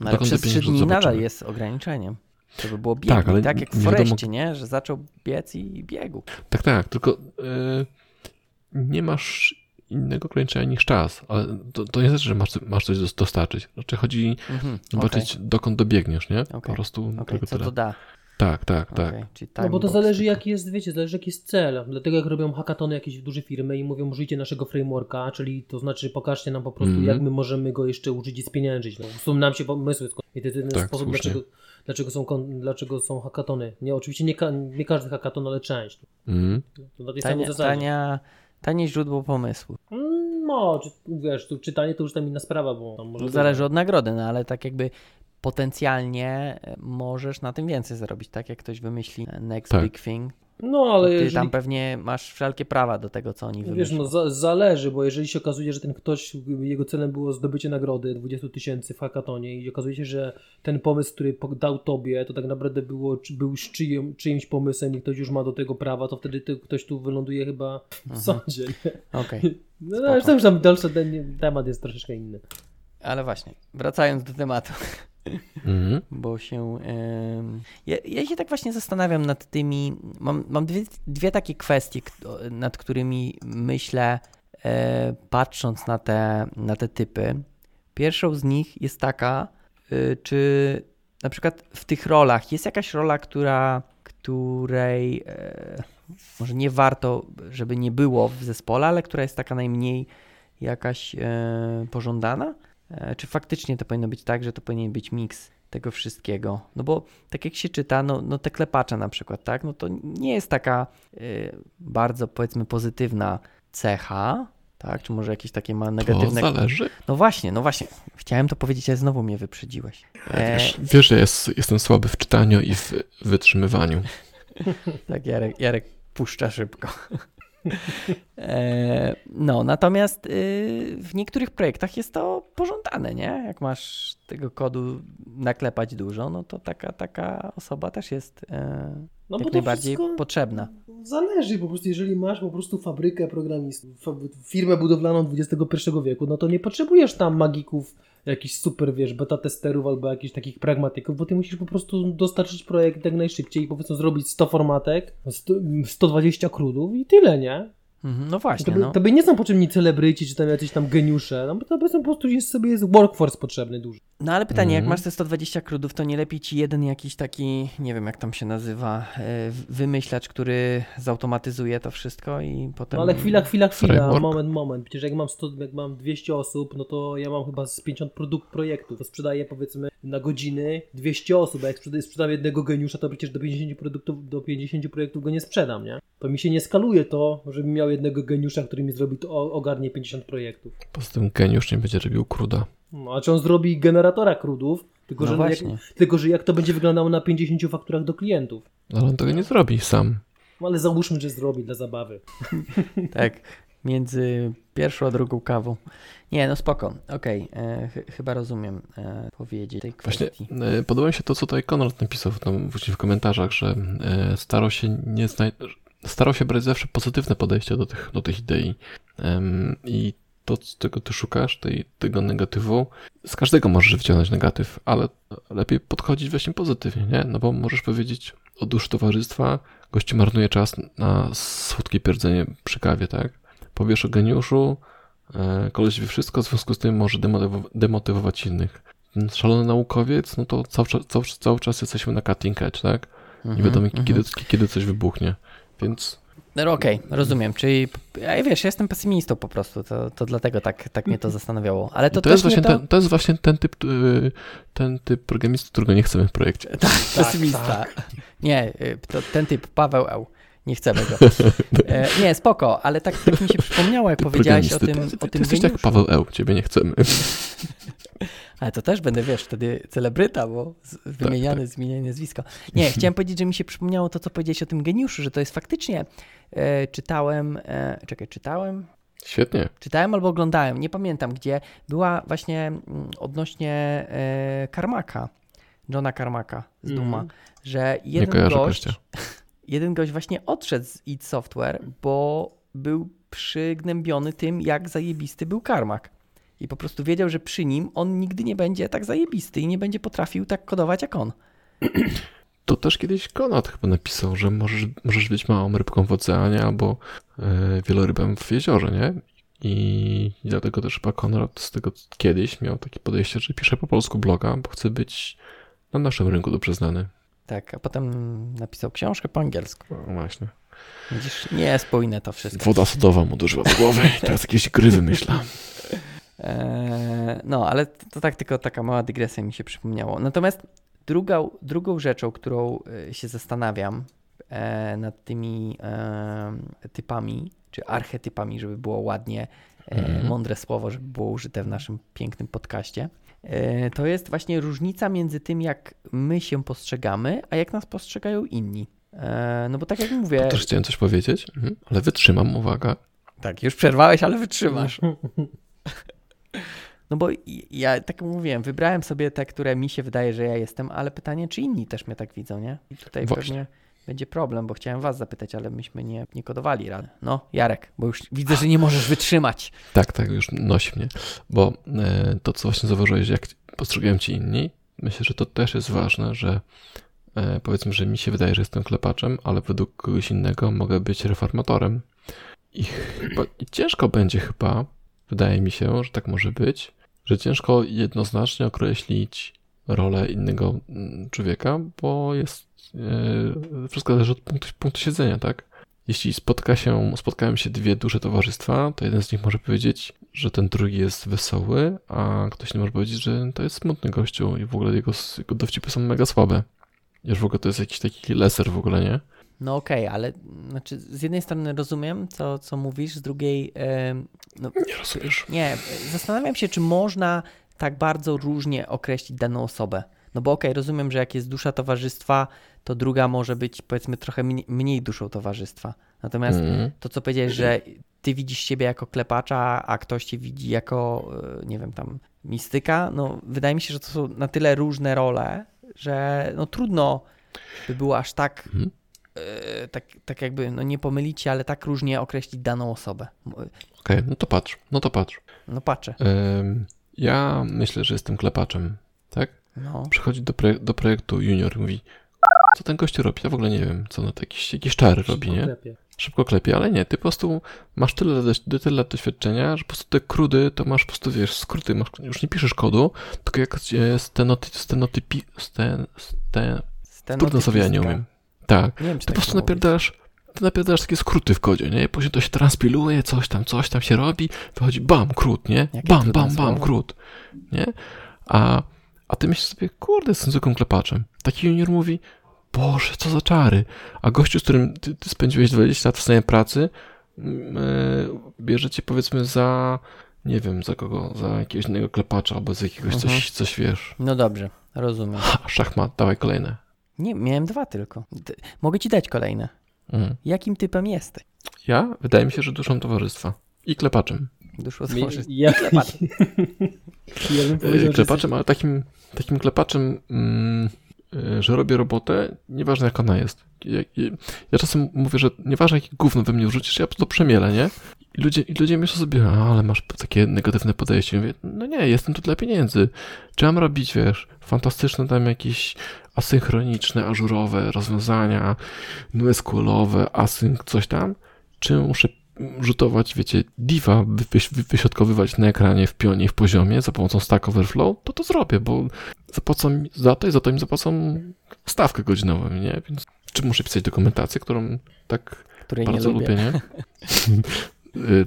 No ale przez trzy dni nadal jest ograniczeniem. To by było biegnie, tak, ale tak jak w Foreście, wiadomo... nie? Że zaczął biec i biegł. Tak, tak, tylko yy, nie masz innego ograniczenia niż czas, ale to, to nie znaczy, że masz, masz coś dostarczyć. Znaczy chodzi mhm, zobaczyć, okay. dokąd dobiegniesz, nie? Okay. Po prostu okay, co tyle. To da. Tak, tak, okay, tak. No bo to zależy jaki jest, wiecie, zależy jaki jest cel. Dlatego jak robią hackatony jakieś duże firmy i mówią użyjcie naszego frameworka, czyli to znaczy pokażcie nam po prostu mm-hmm. jak my możemy go jeszcze użyć i spieniężyć. No, są nam się pomysły. I to jest jeden tak, sposób, dlaczego, dlaczego, są, dlaczego są hackatony. Nie, oczywiście nie, ka- nie każdy hackaton, ale część. Mm-hmm. To na tej samej zasadzie. Tania, tanie źródło pomysłu. No, czy, wiesz, to czytanie to już tam inna sprawa. Bo tam może to zależy to... od nagrody, no ale tak jakby... Potencjalnie możesz na tym więcej zarobić, tak? Jak ktoś wymyśli next tak. big thing, no, ale ty jeżeli... tam pewnie masz wszelkie prawa do tego, co oni wymyślą. Wiesz, no za- zależy, bo jeżeli się okazuje, że ten ktoś, jego celem było zdobycie nagrody dwadzieścia tysięcy w hackatonie i okazuje się, że ten pomysł, który dał tobie, to tak naprawdę było, czy był z czyim, czyimś pomysłem i ktoś już ma do tego prawa, to wtedy ty, ktoś tu wyląduje chyba w Aha. sądzie. Okej. Okay. No zresztą tam dalszy ten temat jest troszeczkę inny. Ale właśnie, wracając do tematu... Mm-hmm. Bo się. Yy, ja, ja się tak właśnie zastanawiam nad tymi. Mam, mam dwie, dwie takie kwestie, nad którymi myślę, yy, patrząc na te, na te typy. Pierwszą z nich jest taka, yy, czy na przykład w tych rolach jest jakaś rola, która, której. Yy, może nie warto, żeby nie było w zespole, ale która jest taka najmniej jakaś e, pożądana? E, czy faktycznie to powinno być tak, że to powinien być miks tego wszystkiego? No bo tak jak się czyta, no, no te klepacze na przykład, tak? No to nie jest taka e, bardzo, powiedzmy, pozytywna cecha, tak? Czy może jakieś takie ma negatywne... To zależy. No właśnie, no właśnie. Chciałem to powiedzieć, ale znowu mnie wyprzedziłeś. E... Wiesz, wiesz, że jest, jestem słaby w czytaniu i w wytrzymywaniu. Tak, Jarek, Jarek puszcza szybko. E... No, natomiast y, w niektórych projektach jest to pożądane, nie? Jak masz tego kodu naklepać dużo, no to taka, taka osoba też jest... Y... No jak bo najbardziej potrzebna. Zależy po prostu, jeżeli masz po prostu fabrykę programistów, firmę budowlaną dwudziestego pierwszego wieku, no to nie potrzebujesz tam magików, jakichś super, wiesz, beta testerów albo jakichś takich pragmatyków, bo ty musisz po prostu dostarczyć projekt jak najszybciej i powiedzmy zrobić sto formatek, sto dwadzieścia crudów i tyle, nie? No właśnie. To, no. to by nie są potrzebni celebryci, czy tam jacyś tam geniusze, no bo to po prostu jest sobie jest workforce potrzebny duży. No ale pytanie, mm. jak masz te sto dwadzieścia crudów, to nie lepiej ci jeden jakiś taki, nie wiem jak tam się nazywa, wymyślacz, który zautomatyzuje to wszystko i potem... No ale chwila, chwila, chwila, Framework. moment, moment, przecież jak mam, sto, jak mam dwieście osób, no to ja mam chyba z pięćdziesiąt produktów, to sprzedaję powiedzmy na godziny dwieście osób, a jak sprzedam jednego geniusza, to przecież do pięćdziesięciu produktów, do pięćdziesięciu projektów go nie sprzedam, nie? To mi się nie skaluje to, żebym miał jednego geniusza, który mi zrobi, to ogarnie pięćdziesiąt projektów. Poza tym geniusz nie będzie robił cruda. No, a czy on zrobi generatora crudów, tylko, no że jak, tylko że jak to będzie wyglądało na pięćdziesięciu fakturach do klientów. No, ale on tego nie zrobi sam. No, ale załóżmy, że zrobi dla zabawy. Tak, między pierwszą a drugą kawą. Nie, no spoko, okej, okay. Ch- chyba rozumiem e, powiedzieć tej kwestii. Właśnie e, podoba mi się to, co tutaj Konrad napisał tam właśnie w komentarzach, że e, starał się nie znaj... Starał się brać zawsze pozytywne podejście do tych, do tych idei. Um, I to, czego ty szukasz, tej, tego negatywu, z każdego możesz wyciągnąć negatyw, ale lepiej podchodzić właśnie pozytywnie, nie? No bo możesz powiedzieć, odłóż towarzystwa, gościu marnuje czas na słodkie pierdzenie przy kawie, tak? Powiesz o geniuszu, koleś wie wszystko, w związku z tym może demotywować innych. Szalony naukowiec, no to cały, cały, cały czas jesteśmy na cutting edge, tak? Nie wiadomo, mm-hmm, kiedy, mm-hmm. kiedy coś wybuchnie. Więc... No okej, okay, rozumiem, czyli ja, wiesz, ja jestem pesymistą po prostu, to, to dlatego tak, tak mnie to zastanawiało. Ale to, to, też jest właśnie to... Ten, to jest właśnie ten typ, ten typ programisty, którego nie chcemy w projekcie. Tak, tak pesymista. Tak. Nie, to ten typ, Paweł Eł, nie chcemy go. E, nie, spoko, ale tak, tak mi się przypomniało, jak ty powiedziałeś o tym geniuszu. Ty, ty, ty jesteś tak Paweł Eł, ciebie nie chcemy. Ale to też będę, wiesz, wtedy celebryta, bo wymieniane, tak, tak. zmienianie nazwisko. Nie, chciałem powiedzieć, że mi się przypomniało to, co powiedziałeś o tym geniuszu, że to jest faktycznie, e, czytałem, e, czekaj, czytałem? Świetnie. Czytałem albo oglądałem, nie pamiętam, gdzie była właśnie odnośnie e, Carmacka, Johna Carmacka z mm. Duma, że jeden gość, jeden gość właśnie odszedł z id Software, bo był przygnębiony tym, jak zajebisty był Carmack. I po prostu wiedział, że przy nim on nigdy nie będzie tak zajebisty i nie będzie potrafił tak kodować jak on. To też kiedyś Konrad chyba napisał, że możesz, możesz być małą rybką w oceanie albo yy, wielorybem w jeziorze, nie? I, I dlatego też chyba Konrad z tego kiedyś miał takie podejście, że pisze po polsku bloga, bo chce być na naszym rynku dobrze znany. Tak, a potem napisał książkę po angielsku. No właśnie. Widzisz, nie spójne to wszystko. Woda sodowa mu dożyła do głowy i teraz jakieś gry wymyśla. No, ale to tak tylko taka mała dygresja mi się przypomniało. Natomiast drugą, drugą rzeczą, którą się zastanawiam nad tymi typami, czy archetypami, żeby było ładnie, mm. mądre słowo, żeby było użyte w naszym pięknym podcaście, to jest właśnie różnica między tym, jak my się postrzegamy, a jak nas postrzegają inni. No bo tak jak mówię... To też chciałem coś powiedzieć, mhm. ale wytrzymam, uwaga. Tak, już przerwałeś, ale wytrzymasz. No bo ja, tak mówiłem, wybrałem sobie te, które mi się wydaje, że ja jestem, ale pytanie, czy inni też mnie tak widzą, nie? I tutaj Właśnie. pewnie będzie problem, bo chciałem was zapytać, ale myśmy nie, nie kodowali rady. No, Jarek, bo już widzę, że nie możesz wytrzymać. Tak, tak, już nosi mnie, bo to, co właśnie zauważyłeś, jak postrzegają ci inni, myślę, że to też jest ważne, że powiedzmy, że mi się wydaje, że jestem klepaczem, ale według kogoś innego mogę być reformatorem. I, chyba, i ciężko będzie chyba, wydaje mi się, że tak może być, że ciężko jednoznacznie określić rolę innego człowieka, bo jest, yy, wszystko zależy od punktu, punktu siedzenia, tak? Jeśli spotka się, spotkają się dwie duże towarzystwa, to jeden z nich może powiedzieć, że ten drugi jest wesoły, a ktoś nie może powiedzieć, że to jest smutny gościu i w ogóle jego, jego dowcipy są mega słabe. Już w ogóle to jest jakiś taki leser w ogóle, nie? No okej, okay, ale znaczy z jednej strony rozumiem, co, co mówisz, z drugiej... Yy, no, nie rozumiesz. Nie, zastanawiam się, czy można tak bardzo różnie określić daną osobę. No bo okej, okay, rozumiem, że jak jest dusza towarzystwa, to druga może być powiedzmy trochę mniej duszą towarzystwa. Natomiast mm. to, co powiedziałeś, że ty widzisz siebie jako klepacza, a ktoś cię widzi jako, nie wiem, tam mistyka, no wydaje mi się, że to są na tyle różne role, że no trudno by było aż tak, mm. yy, tak, tak jakby, no nie pomylić się, ale tak różnie określić daną osobę. Okej, okay, no to patrz, no to patrz. No patrzę. Yy, ja myślę, że jestem klepaczem, tak? No. Przychodzi do, projek- do projektu junior i mówi, co ten gościu robi? Ja w ogóle nie wiem, co na to jakiś, jakiś czar Szybko robi, nie? Klepie. Szybko klepie, ale nie, ty po prostu masz tyle, tyle lat doświadczenia, że po prostu te krudy, to masz po prostu, wiesz, skróty, masz, już nie piszesz kodu, tylko jak stenoty, stenotypi, sten, sten, trudno sobie, ja nie umiem. Tak, nie wiem, ty tak po prostu napierdasz, ty napierdasz takie skróty w kodzie, nie? Później to się transpiluje, coś tam, coś tam się robi, wychodzi bam, krót, nie? Jakie bam, bam, bam, krót, nie? A A ty myślisz sobie, kurde, jestem zwykłym klepaczem. Taki junior mówi, Boże, co za czary. A gościu, z którym ty, ty spędziłeś dwadzieścia lat w stanie pracy, yy, bierze cię powiedzmy za, nie wiem, za kogo, za jakiegoś innego klepacza albo za jakiegoś mhm. coś, coś wiesz. No dobrze, rozumiem. Ha, szachmat, dawaj kolejne. Nie, miałem dwa tylko. D- mogę ci dać kolejne. Mhm. Jakim typem jesteś? Ja? Wydaje mi się, że duszą towarzystwa. I klepaczem. Duszą towarzystwa. Ja... I klepaczem. Ja bym powiedział, klepaczem, że... ale takim, takim klepaczem, mm, że robię robotę, nieważne jak ona jest. Ja, ja czasem mówię, że nieważne jakie gówno we mnie wrzucisz, ja to przemielę, nie? I ludzie, i ludzie myślą sobie, a, ale masz takie negatywne podejście. I mówię, no nie, jestem tu dla pieniędzy. Czy mam robić, wiesz, fantastyczne tam jakieś asynchroniczne, ażurowe rozwiązania, NoSQL-owe, async, coś tam? Czy muszę rzutować, wiecie, diva, wyśrodkowywać na ekranie w pionie, w poziomie za pomocą Stack Overflow, to to zrobię, bo zapłacą za to i za to im zapłacą stawkę godzinową, nie? Więc czy muszę pisać dokumentację, którą tak Której bardzo nie lubię. lubię, nie?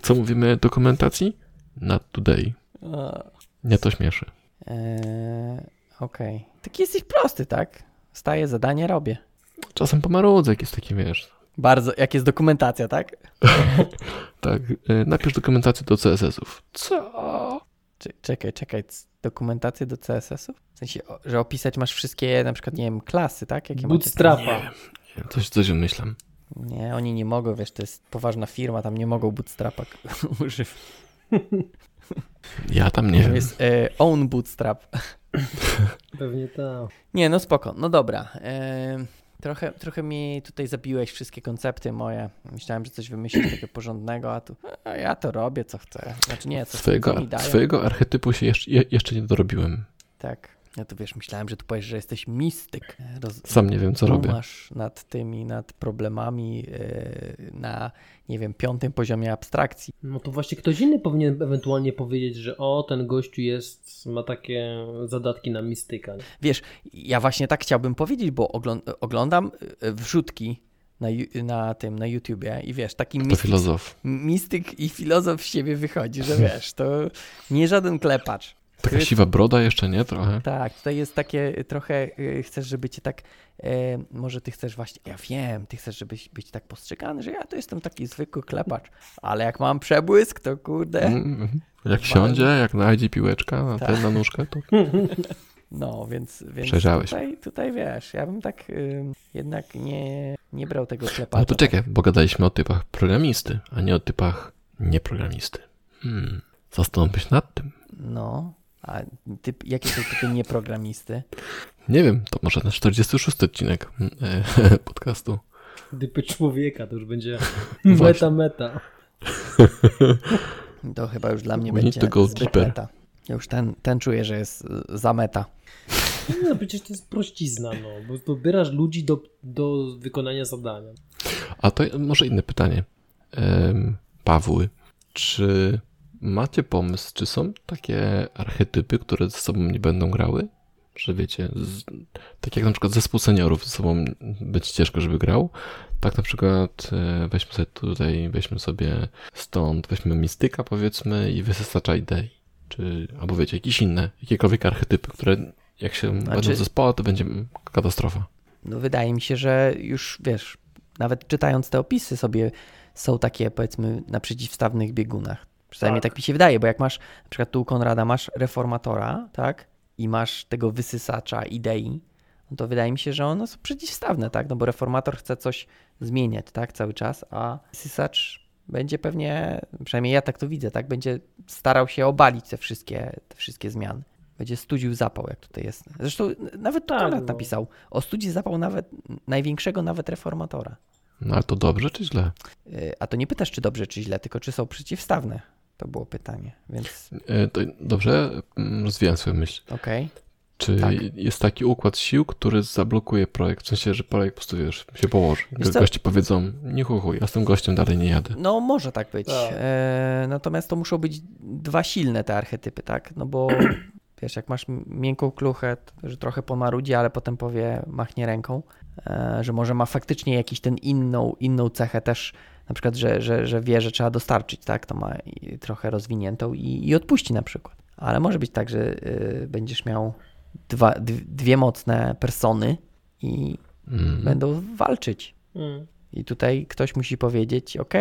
Co mówimy dokumentacji? Not today. Mnie to śmieszy. Eee, Okej. Okay. Taki jesteś prosty, tak? Staję, zadanie robię. Czasem pomarudzę, jak jest taki, wiesz... Bardzo, jak jest dokumentacja, tak? Tak, napisz dokumentację do C S S ów. Co? Czekaj, czekaj, dokumentację do C S S ów? W sensie, że opisać masz wszystkie, na przykład, nie wiem, klasy, tak? Jakie Bootstrapa. Nie wiem, coś, coś umyślam. Nie, oni nie mogą, wiesz, to jest poważna firma, tam nie mogą Bootstrapa używać. Ja tam nie wiem. Jest e, own Bootstrap. Pewnie to. Nie, no spoko, no dobra. E... Trochę, trochę mi tutaj zabiłeś wszystkie koncepty moje. Myślałem, że coś wymyślisz takiego porządnego, a tu a ja to robię, co chcę. Znaczy nie, co swojego, chcę, mi dają. Swojego archetypu się jeszcze, jeszcze nie dorobiłem. Tak. Ja to wiesz, myślałem, że tu powiesz, że jesteś mistyk. Roz... Sam nie wiem, co robię. Masz nad tymi, nad problemami yy, na, nie wiem, piątym poziomie abstrakcji. No to właśnie ktoś inny powinien ewentualnie powiedzieć, że o, ten gościu jest, ma takie zadatki na mistyka. Wiesz, ja właśnie tak chciałbym powiedzieć, bo ogląd- oglądam wrzutki na, na tym, na YouTubie i wiesz, taki mistyk, filozof. mistyk i filozof z siebie wychodzi, że wiesz, to nie żaden klepacz. Taka siwa broda jeszcze, nie? Trochę. Tak, tutaj jest takie trochę, chcesz, żeby cię tak, e, może ty chcesz właśnie, ja wiem, ty chcesz, żebyś być tak postrzegany, że ja to jestem taki zwykły klepacz, ale jak mam przebłysk, to kurde. Mm, jak mam... siądzie, jak znajdzie piłeczka na, tak. ten, na nóżkę, to... No, więc, więc tutaj, tutaj wiesz, ja bym tak y, jednak nie, nie brał tego klepacza. No to czekaj, bo gadaliśmy o typach programisty, a nie o typach nieprogramisty. Hmm, zastanówmy się nad tym. No... A typ, jakie są typy nieprogramisty? Nie wiem, to może na czterdziesty szósty odcinek podcastu. Typy człowieka, to już będzie meta, meta. To chyba już dla mnie We będzie meta. Ja już ten, ten czuję, że jest za meta. No przecież to jest prościzna, no, bo dobierasz ludzi do, do wykonania zadania. A to może inne pytanie. Um, Pawły, czy... Macie pomysł, czy są takie archetypy, które ze sobą nie będą grały? że wiecie, z, tak jak na przykład zespół seniorów ze sobą być ciężko, żeby grał, tak na przykład weźmy sobie tutaj, weźmy sobie stąd, weźmy mistyka powiedzmy i wysysacza idei, czy albo wiecie, jakieś inne, jakiekolwiek archetypy, które jak się znaczy... będą zespoła, to będzie katastrofa. No wydaje mi się, że już wiesz, nawet czytając te opisy sobie są takie powiedzmy na przeciwstawnych biegunach. Przynajmniej tak. tak mi się wydaje, bo jak masz na przykład tu u Konrada masz reformatora, tak? I masz tego wysysacza idei, no to wydaje mi się, że one są przeciwstawne, tak? No bo reformator chce coś zmieniać, tak? Cały czas, a wysysacz będzie pewnie, przynajmniej ja tak to widzę, tak? Będzie starał się obalić te wszystkie, te wszystkie zmiany. Będzie studził zapał, jak tutaj jest. Zresztą nawet tak, Konrad no. napisał o studzi zapał nawet największego nawet reformatora. No ale to dobrze czy źle? A to nie pytasz, czy dobrze, czy źle, tylko czy są przeciwstawne. To było pytanie, więc... To dobrze, rozwijam swoją myśl. Okej. Okay. Czy tak. jest taki układ sił, który zablokuje projekt? W sensie, że projekt po prostu wiesz, się położy. Goście powiedzą, nie chuchuj, a z tym gościem dalej nie jadę. No może tak być. No. E, natomiast to muszą być dwa silne te archetypy, tak? No bo wiesz, jak masz miękką kluchę, to, że trochę pomarudzi, ale potem powie, machnie ręką, e, że może ma faktycznie jakiś ten inną, inną cechę też, na przykład, że, że, że wie, że trzeba dostarczyć, tak? To ma trochę rozwiniętą i, i odpuści na przykład. Ale może być tak, że y, będziesz miał dwa, dwie mocne persony i mm. będą walczyć. Mm. I tutaj ktoś musi powiedzieć, ok,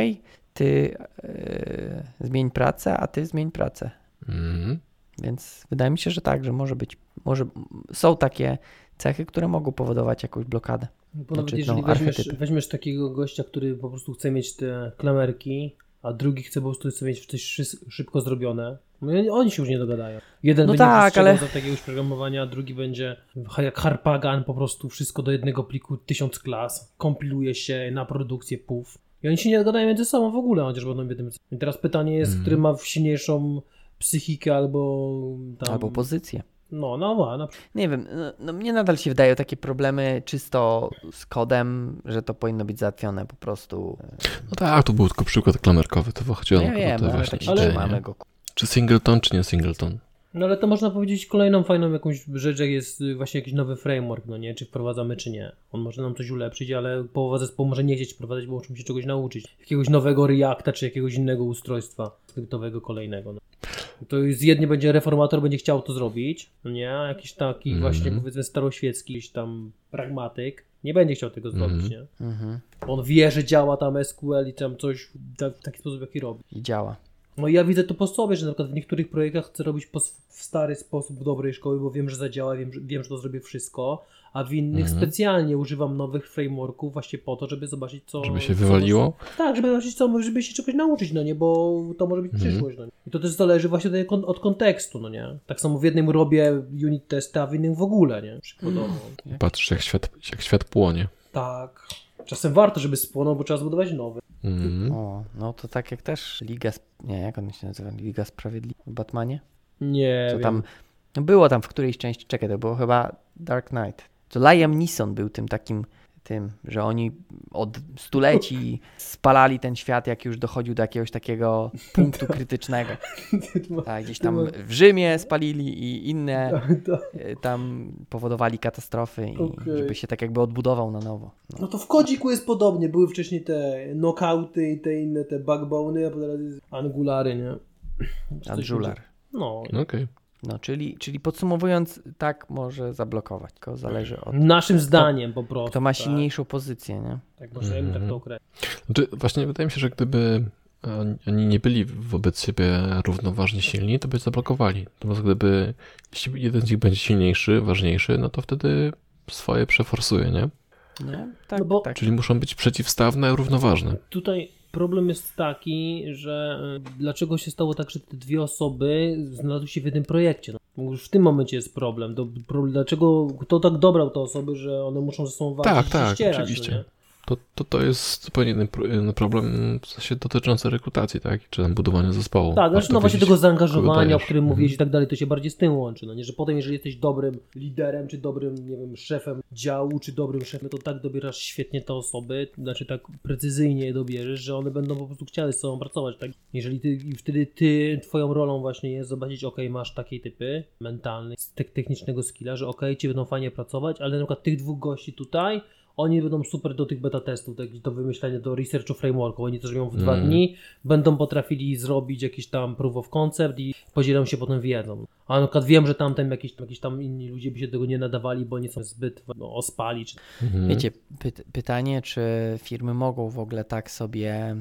ty y, zmień pracę, a ty zmień pracę. Mm. Więc wydaje mi się, że tak, że może być, może są takie cechy, które mogą powodować jakąś blokadę. Bo nawet znaczy, jeżeli no, weźmiesz, weźmiesz takiego gościa, który po prostu chce mieć te klamerki, a drugi chce po prostu chce mieć coś szybko zrobione, no oni się już nie dogadają. Jeden no będzie tak, przestrzegał ale... za takiego programowania, a drugi będzie jak harpagan po prostu wszystko do jednego pliku, tysiąc klas, kompiluje się na produkcję, puf. I oni się nie dogadają między sobą w ogóle, chociaż będą biednym. I teraz pytanie jest, mm. który ma silniejszą psychikę albo... Tam... Albo pozycję. No, no, no, no. Nie wiem, no, no, mnie nadal się wydają takie problemy czysto z kodem, że to powinno być załatwione po prostu. No tak, to był tylko przykład klamerkowy, to chodziło o to właśnie ale... mamy go. Czy singleton, czy nie singleton? No ale to można powiedzieć kolejną fajną jakąś rzecz, jak jest właśnie jakiś nowy framework, no nie, czy wprowadzamy, czy nie. On może nam coś ulepszyć, ale połowa zespołu może nie chcieć wprowadzać, bo musimy się czegoś nauczyć. Jakiegoś nowego Reacta, czy jakiegoś innego ustrojstwa skryptowego kolejnego. No. To jedni będzie reformator, będzie chciał to zrobić, nie? Jakiś taki mm-hmm. właśnie powiedzmy staroświecki, jakiś tam pragmatyk, nie będzie chciał tego zrobić, mm-hmm. nie? Mm-hmm. On wie, że działa tam S Q L i tam coś w taki sposób, jaki robi. I działa. No i ja widzę to po sobie, że na przykład w niektórych projektach chcę robić po, w stary sposób dobrej szkoły, bo wiem, że zadziała, wiem, że, wiem, że to zrobię wszystko, a w innych mhm. specjalnie używam nowych frameworków właśnie po to, żeby zobaczyć co... Żeby się wywaliło? Co, tak, żeby zobaczyć co, żeby się czegoś nauczyć, no nie, bo to może być mhm. przyszłość, no nie. I to też zależy właśnie od, od kontekstu, no nie. Tak samo w jednym robię unit testy, a w innym w ogóle, nie, przykładowo. Mhm. Patrz, jak świat, jak świat płonie. Tak. Czasem warto, żeby spłonął, bo trzeba zbudować nowy. Mm. O, no to tak jak też Liga... Nie, jak on się nazywa? Liga Sprawiedliwości w Batmanie? Nie co tam było tam w którejś części, czekaj, to było chyba Dark Knight. To Liam Neeson był tym takim, tym, że oni od stuleci spalali ten świat, jak już dochodził do jakiegoś takiego punktu krytycznego. Tak, gdzieś tam w Rzymie spalili i inne tam powodowali katastrofy, i okay. żeby się tak jakby odbudował na nowo. No, no to w Kodziku jest podobnie. Były wcześniej te knockouty i te inne, te backbony, a teraz jest Angulary, nie? Angular. No, okej. Okay. No, czyli, czyli podsumowując, tak może zablokować, tylko zależy od... Naszym kto, zdaniem po prostu. Kto ma silniejszą tak? pozycję, nie? Tak, możemy mm. tak to określić. Znaczy, właśnie wydaje mi się, że gdyby oni nie byli wobec siebie równoważnie silni, to by zablokowali. Natomiast gdyby jeśli jeden z nich będzie silniejszy, ważniejszy, no to wtedy swoje przeforsuje, nie? Nie? Tak, no bo... tak. Czyli muszą być przeciwstawne, równoważne. Tutaj... Problem jest taki, że dlaczego się stało tak, że te dwie osoby znalazły się w jednym projekcie? No, już w tym momencie jest problem. Do, pro, dlaczego kto tak dobrał te osoby, że one muszą ze sobą walczyć tak, i tak, ścierać? Oczywiście. No to, to, to jest zupełnie inny problem, w sensie dotyczący rekrutacji, tak? Czy tam budowania zespołu. Tak, znaczy, no właśnie tego zaangażowania, o którym mówiłeś i tak dalej, to się bardziej z tym łączy, no nie? Że potem, jeżeli jesteś dobrym liderem, czy dobrym, nie wiem, szefem działu, czy dobrym szefem, to tak dobierasz świetnie te osoby, znaczy tak precyzyjnie je dobierzesz, że one będą po prostu chciały z sobą pracować, tak? Jeżeli ty, i wtedy ty, twoją rolą właśnie jest zobaczyć, okej, okay, masz takie typy mentalne, z te- technicznego skilla, że okej, okay, ci będą fajnie pracować, ale na przykład tych dwóch gości tutaj, oni będą super do tych beta testów, tak, do wymyślania, do researchu frameworku. Oni to robią w dwa mm. dni, będą potrafili zrobić jakiś tam proof of concept i podzielą się potem wiedzą. A na przykład wiem, że tamten jakiś, jakiś tam inni ludzie by się tego nie nadawali, bo nie są zbyt no, ospali. Czy... Mm-hmm. Wiecie, py- pytanie, czy firmy mogą w ogóle tak sobie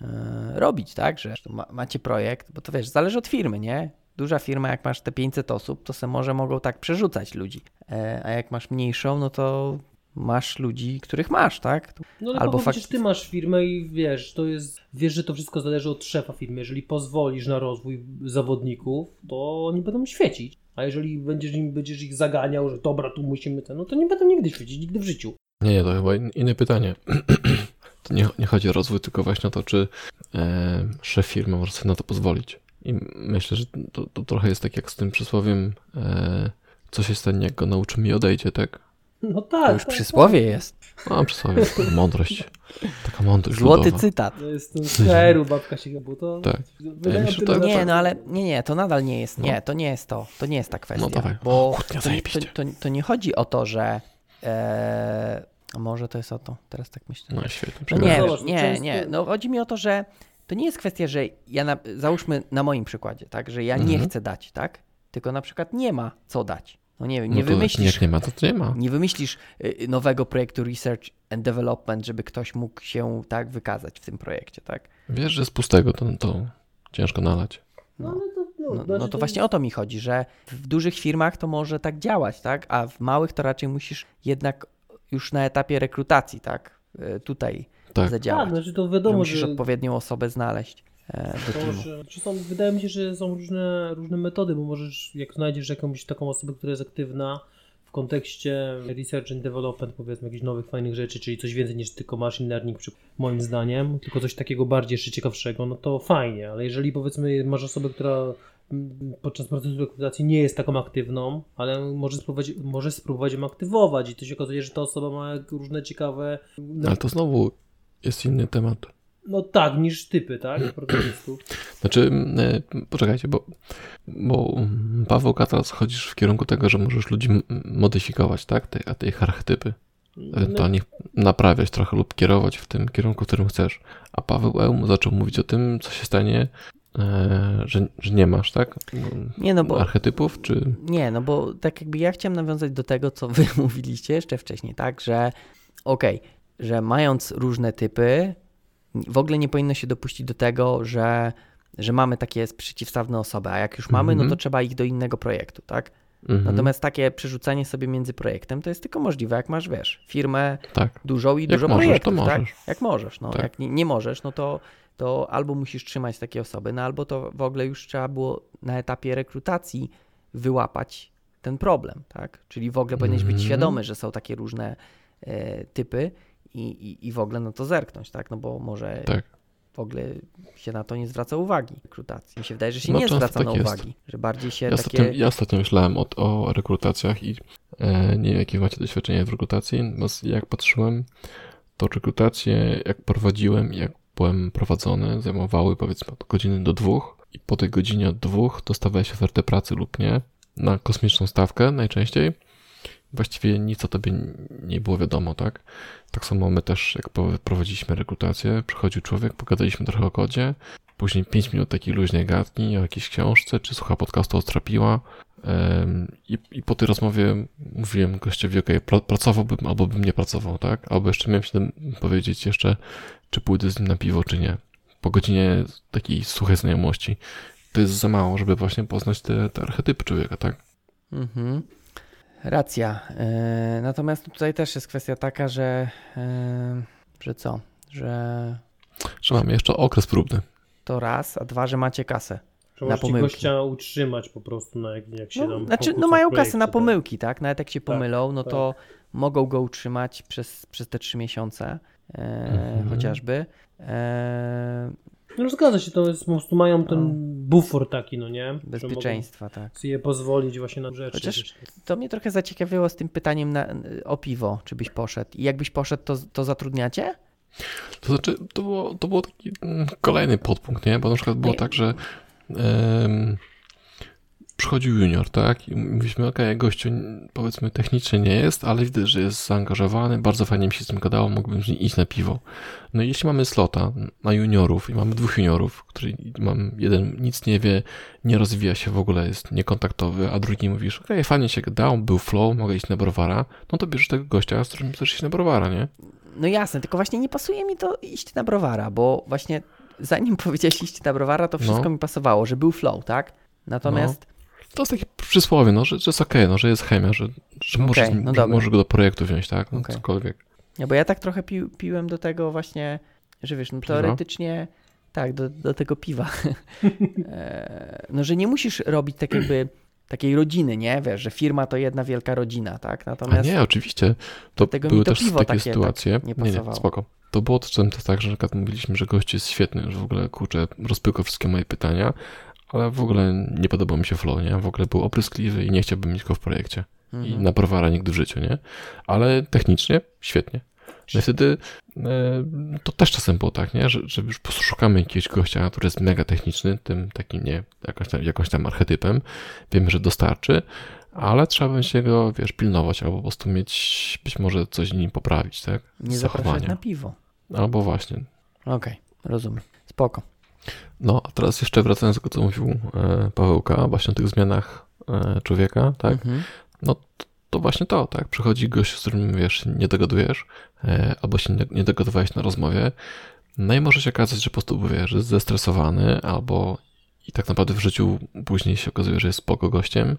yy, robić, tak, że ma- macie projekt, bo to wiesz, zależy od firmy, nie? Duża firma, jak masz te pięćset osób, to se może mogą tak przerzucać ludzi, yy, a jak masz mniejszą, no to... Masz ludzi, których masz, tak? No ale albo faktycznie ty masz firmę i wiesz, to jest, wiesz, że to wszystko zależy od szefa firmy. Jeżeli pozwolisz na rozwój zawodników, to oni będą świecić. A jeżeli będziesz, im, będziesz ich zaganiał, że dobra, tu musimy ten, no to nie będą nigdy świecić, nigdy w życiu. Nie, nie, to chyba inne pytanie. To nie, nie chodzi o rozwój, tylko właśnie o to, czy e, szef firmy może sobie na to pozwolić. I myślę, że to, to trochę jest tak jak z tym przysłowiem, e, co się stanie, jak go nauczymy i odejdzie, tak? No tak. To już tak, przysłowie tak. Jest. No, przysłowie jest taka mądrość. Taka mądrość. Złoty ludowa. Cytat. To jest ten seru, babka się gabu, to... Tak. Ja myślę, to... Nie, no ale nie, nie, to nadal nie jest, nie, to nie jest to, to nie jest ta kwestia. No dawaj, bo kłótnia zajebiście. To, to, to nie chodzi o to, że... E, może to jest o to, teraz tak myślę. No świetnie. No, nie, Zobacz, nie, nie, no chodzi mi o to, że to nie jest kwestia, że ja, na, załóżmy na moim przykładzie, tak, że ja nie mhm. chcę dać, tak, tylko na przykład nie ma co dać. No nie wiem, nie no wymyślisz. Jak nie ma, to nie ma. Nie wymyślisz nowego projektu Research and Development, żeby ktoś mógł się tak wykazać w tym projekcie, tak? Wiesz, że z pustego to, to ciężko nalać. No, no, to, no, no, znaczy no to właśnie to... o to mi chodzi, że w dużych firmach to może tak działać, tak? A w małych to raczej musisz jednak już na etapie rekrutacji, tak? Tutaj tak. zadziałać. Tak, znaczy to wiadomo, że musisz że... odpowiednią osobę znaleźć. To, że, czy są, wydaje mi się, że są różne, różne metody, bo możesz, jak znajdziesz jakąś taką osobę, która jest aktywna w kontekście research and development, powiedzmy, jakichś nowych, fajnych rzeczy, czyli coś więcej niż tylko machine learning, moim zdaniem, tylko coś takiego bardziej jeszcze ciekawszego, no to fajnie, ale jeżeli powiedzmy masz osobę, która podczas procesu rekrutacji nie jest taką aktywną, ale może spróbować, może spróbować ją aktywować i to się okazuje, że ta osoba ma różne ciekawe... Ale to znowu jest inny temat. No tak, niż typy, tak? Programistów. Znaczy, poczekajcie, bo, bo Paweł Katas, chodzisz w kierunku tego, że możesz ludzi modyfikować, tak? Te, a te ich archetypy. Ewentualnie no. naprawiać trochę lub kierować w tym kierunku, w którym chcesz. A Paweł Eum zaczął mówić o tym, co się stanie, e, że, że nie masz, tak? Nie, no bo, archetypów, czy... Nie, no bo tak jakby ja chciałem nawiązać do tego, co wy mówiliście jeszcze wcześniej, tak? Że okej, okay, że mając różne typy, w ogóle nie powinno się dopuścić do tego, że, że mamy takie przeciwstawne osoby, a jak już mamy, mm-hmm. no to trzeba ich do innego projektu, tak? Mm-hmm. Natomiast takie przerzucanie sobie między projektem to jest tylko możliwe, jak masz, wiesz, firmę tak. dużą i jak dużo możesz, projektów, to tak? Jak możesz, no, tak. jak nie, nie możesz, no to, to albo musisz trzymać takie osoby, no albo to w ogóle już trzeba było na etapie rekrutacji wyłapać ten problem, tak? Czyli w ogóle powinieneś mm-hmm. być świadomy, że są takie różne e, typy, I, i, i w ogóle na to zerknąć, tak? No bo może tak. w ogóle się na to nie zwraca uwagi rekrutacji. Mi się wydaje, że się no, nie zwraca tak na uwagi, jest. Że bardziej się ja takie... Ostatnio, ja ostatnio myślałem o, o rekrutacjach i e, nie wiem, jakie macie doświadczenie w rekrutacji, bo jak patrzyłem, to rekrutacje, jak prowadziłem, jak byłem prowadzony, zajmowały powiedzmy od godziny do dwóch i po tej godzinie od dwóch dostawałeś ofertę pracy lub nie na kosmiczną stawkę najczęściej. Właściwie nic o tobie nie było wiadomo, tak? Tak samo my też, jak prowadziliśmy rekrutację, przychodził człowiek, pogadaliśmy trochę o kodzie, później pięć minut takiej luźnej gadki o jakiejś książce, czy słucha podcastu Ostra Piła i, i po tej rozmowie mówiłem gościowi, okej, okay, pracowałbym albo bym nie pracował, tak? Albo jeszcze miałem się powiedzieć jeszcze, czy pójdę z nim na piwo, czy nie. Po godzinie takiej suchej znajomości. To jest za mało, żeby właśnie poznać te, te archetypy człowieka, tak? Mhm. Racja. Natomiast tutaj też jest kwestia taka, że, że co? Że, że mamy jeszcze okres próbny. To raz, a dwa, że macie kasę. na pomyłki. Gościa utrzymać po prostu, na jak, jak się no, tam... Znaczy, no mają kasę na pomyłki, tak? Nawet jak się pomylą, tak, no tak. to mogą go utrzymać przez, przez te trzy miesiące e, mhm. chociażby. E, no zgadza się, to jest po prostu mają ten no, bufor taki, no nie? Bezpieczeństwa, tak. Sobie pozwolić właśnie na rzeczy. Chociaż to mnie trochę zaciekawiło z tym pytaniem na, o piwo, czy byś poszedł. I jakbyś poszedł, to, to zatrudniacie? To znaczy, to było, to było taki kolejny podpunkt, nie? Bo na przykład było nie. tak, że Um, przychodził junior, tak? I mówiliśmy, okej, okay, gościu powiedzmy technicznie nie jest, ale widzę, że jest zaangażowany, bardzo fajnie mi się z tym gadało, mógłbym z nim iść na piwo. No i jeśli mamy slota na juniorów i mamy dwóch juniorów, który mam jeden nic nie wie, nie rozwija się w ogóle, jest niekontaktowy, a drugi mówisz, okej, okay, fajnie się gadało, był flow, mogę iść na browara, no to bierzesz tego gościa, z którym chcesz iść na browara, nie? No jasne, tylko właśnie nie pasuje mi to iść na browara, bo właśnie zanim powiedziałeś iść na browara, to wszystko no. mi pasowało, że był flow, tak? Natomiast... No. To jest takie przysłowie, no, że, że jest okej, okay, no, że jest chemia, że, że okay, możesz, no możesz go do projektu wziąć, tak? No, okay. Cokolwiek. No bo ja tak trochę pi, piłem do tego właśnie, że wiesz, no teoretycznie tak, do, do tego piwa. No, że nie musisz robić tak jakby takiej rodziny, nie? Wiesz, że firma to jedna wielka rodzina, tak? Natomiast... A nie, oczywiście. To były to też piwo takie sytuacje. Tak nie, pasowało. nie, nie, spoko. To było to tak, że na przykład mówiliśmy, że gość jest świetny, że w ogóle, kurczę, rozpykał wszystkie moje pytania, ale w ogóle nie podobał mi się flow, nie? W ogóle był opryskliwy i nie chciałbym mieć go w projekcie. Mhm. I na browara nigdy w życiu, nie? Ale technicznie świetnie. No i wtedy e, to też czasem było tak, nie? Że, że już po prostu szukamy jakiegoś gościa, który jest mega techniczny, tym takim, nie, jakąś tam, jakąś tam archetypem. Wiemy, że dostarczy, ale trzeba będzie go, wiesz, pilnować albo po prostu mieć, być może coś nim poprawić, tak? Nie zapraszać na piwo. Albo właśnie. Okej, okay, rozumiem. Spoko. No, a teraz jeszcze wracając do tego, co mówił Pawełka, właśnie o tych zmianach człowieka, tak? Mhm. No, to właśnie to, tak? Przychodzi gość, z którym, wiesz, nie dogadujesz, albo się nie dogadowałeś na rozmowie, no i może się okazać, że po prostu, wiesz, jest zestresowany, albo i tak naprawdę w życiu później się okazuje, że jest spoko gościem,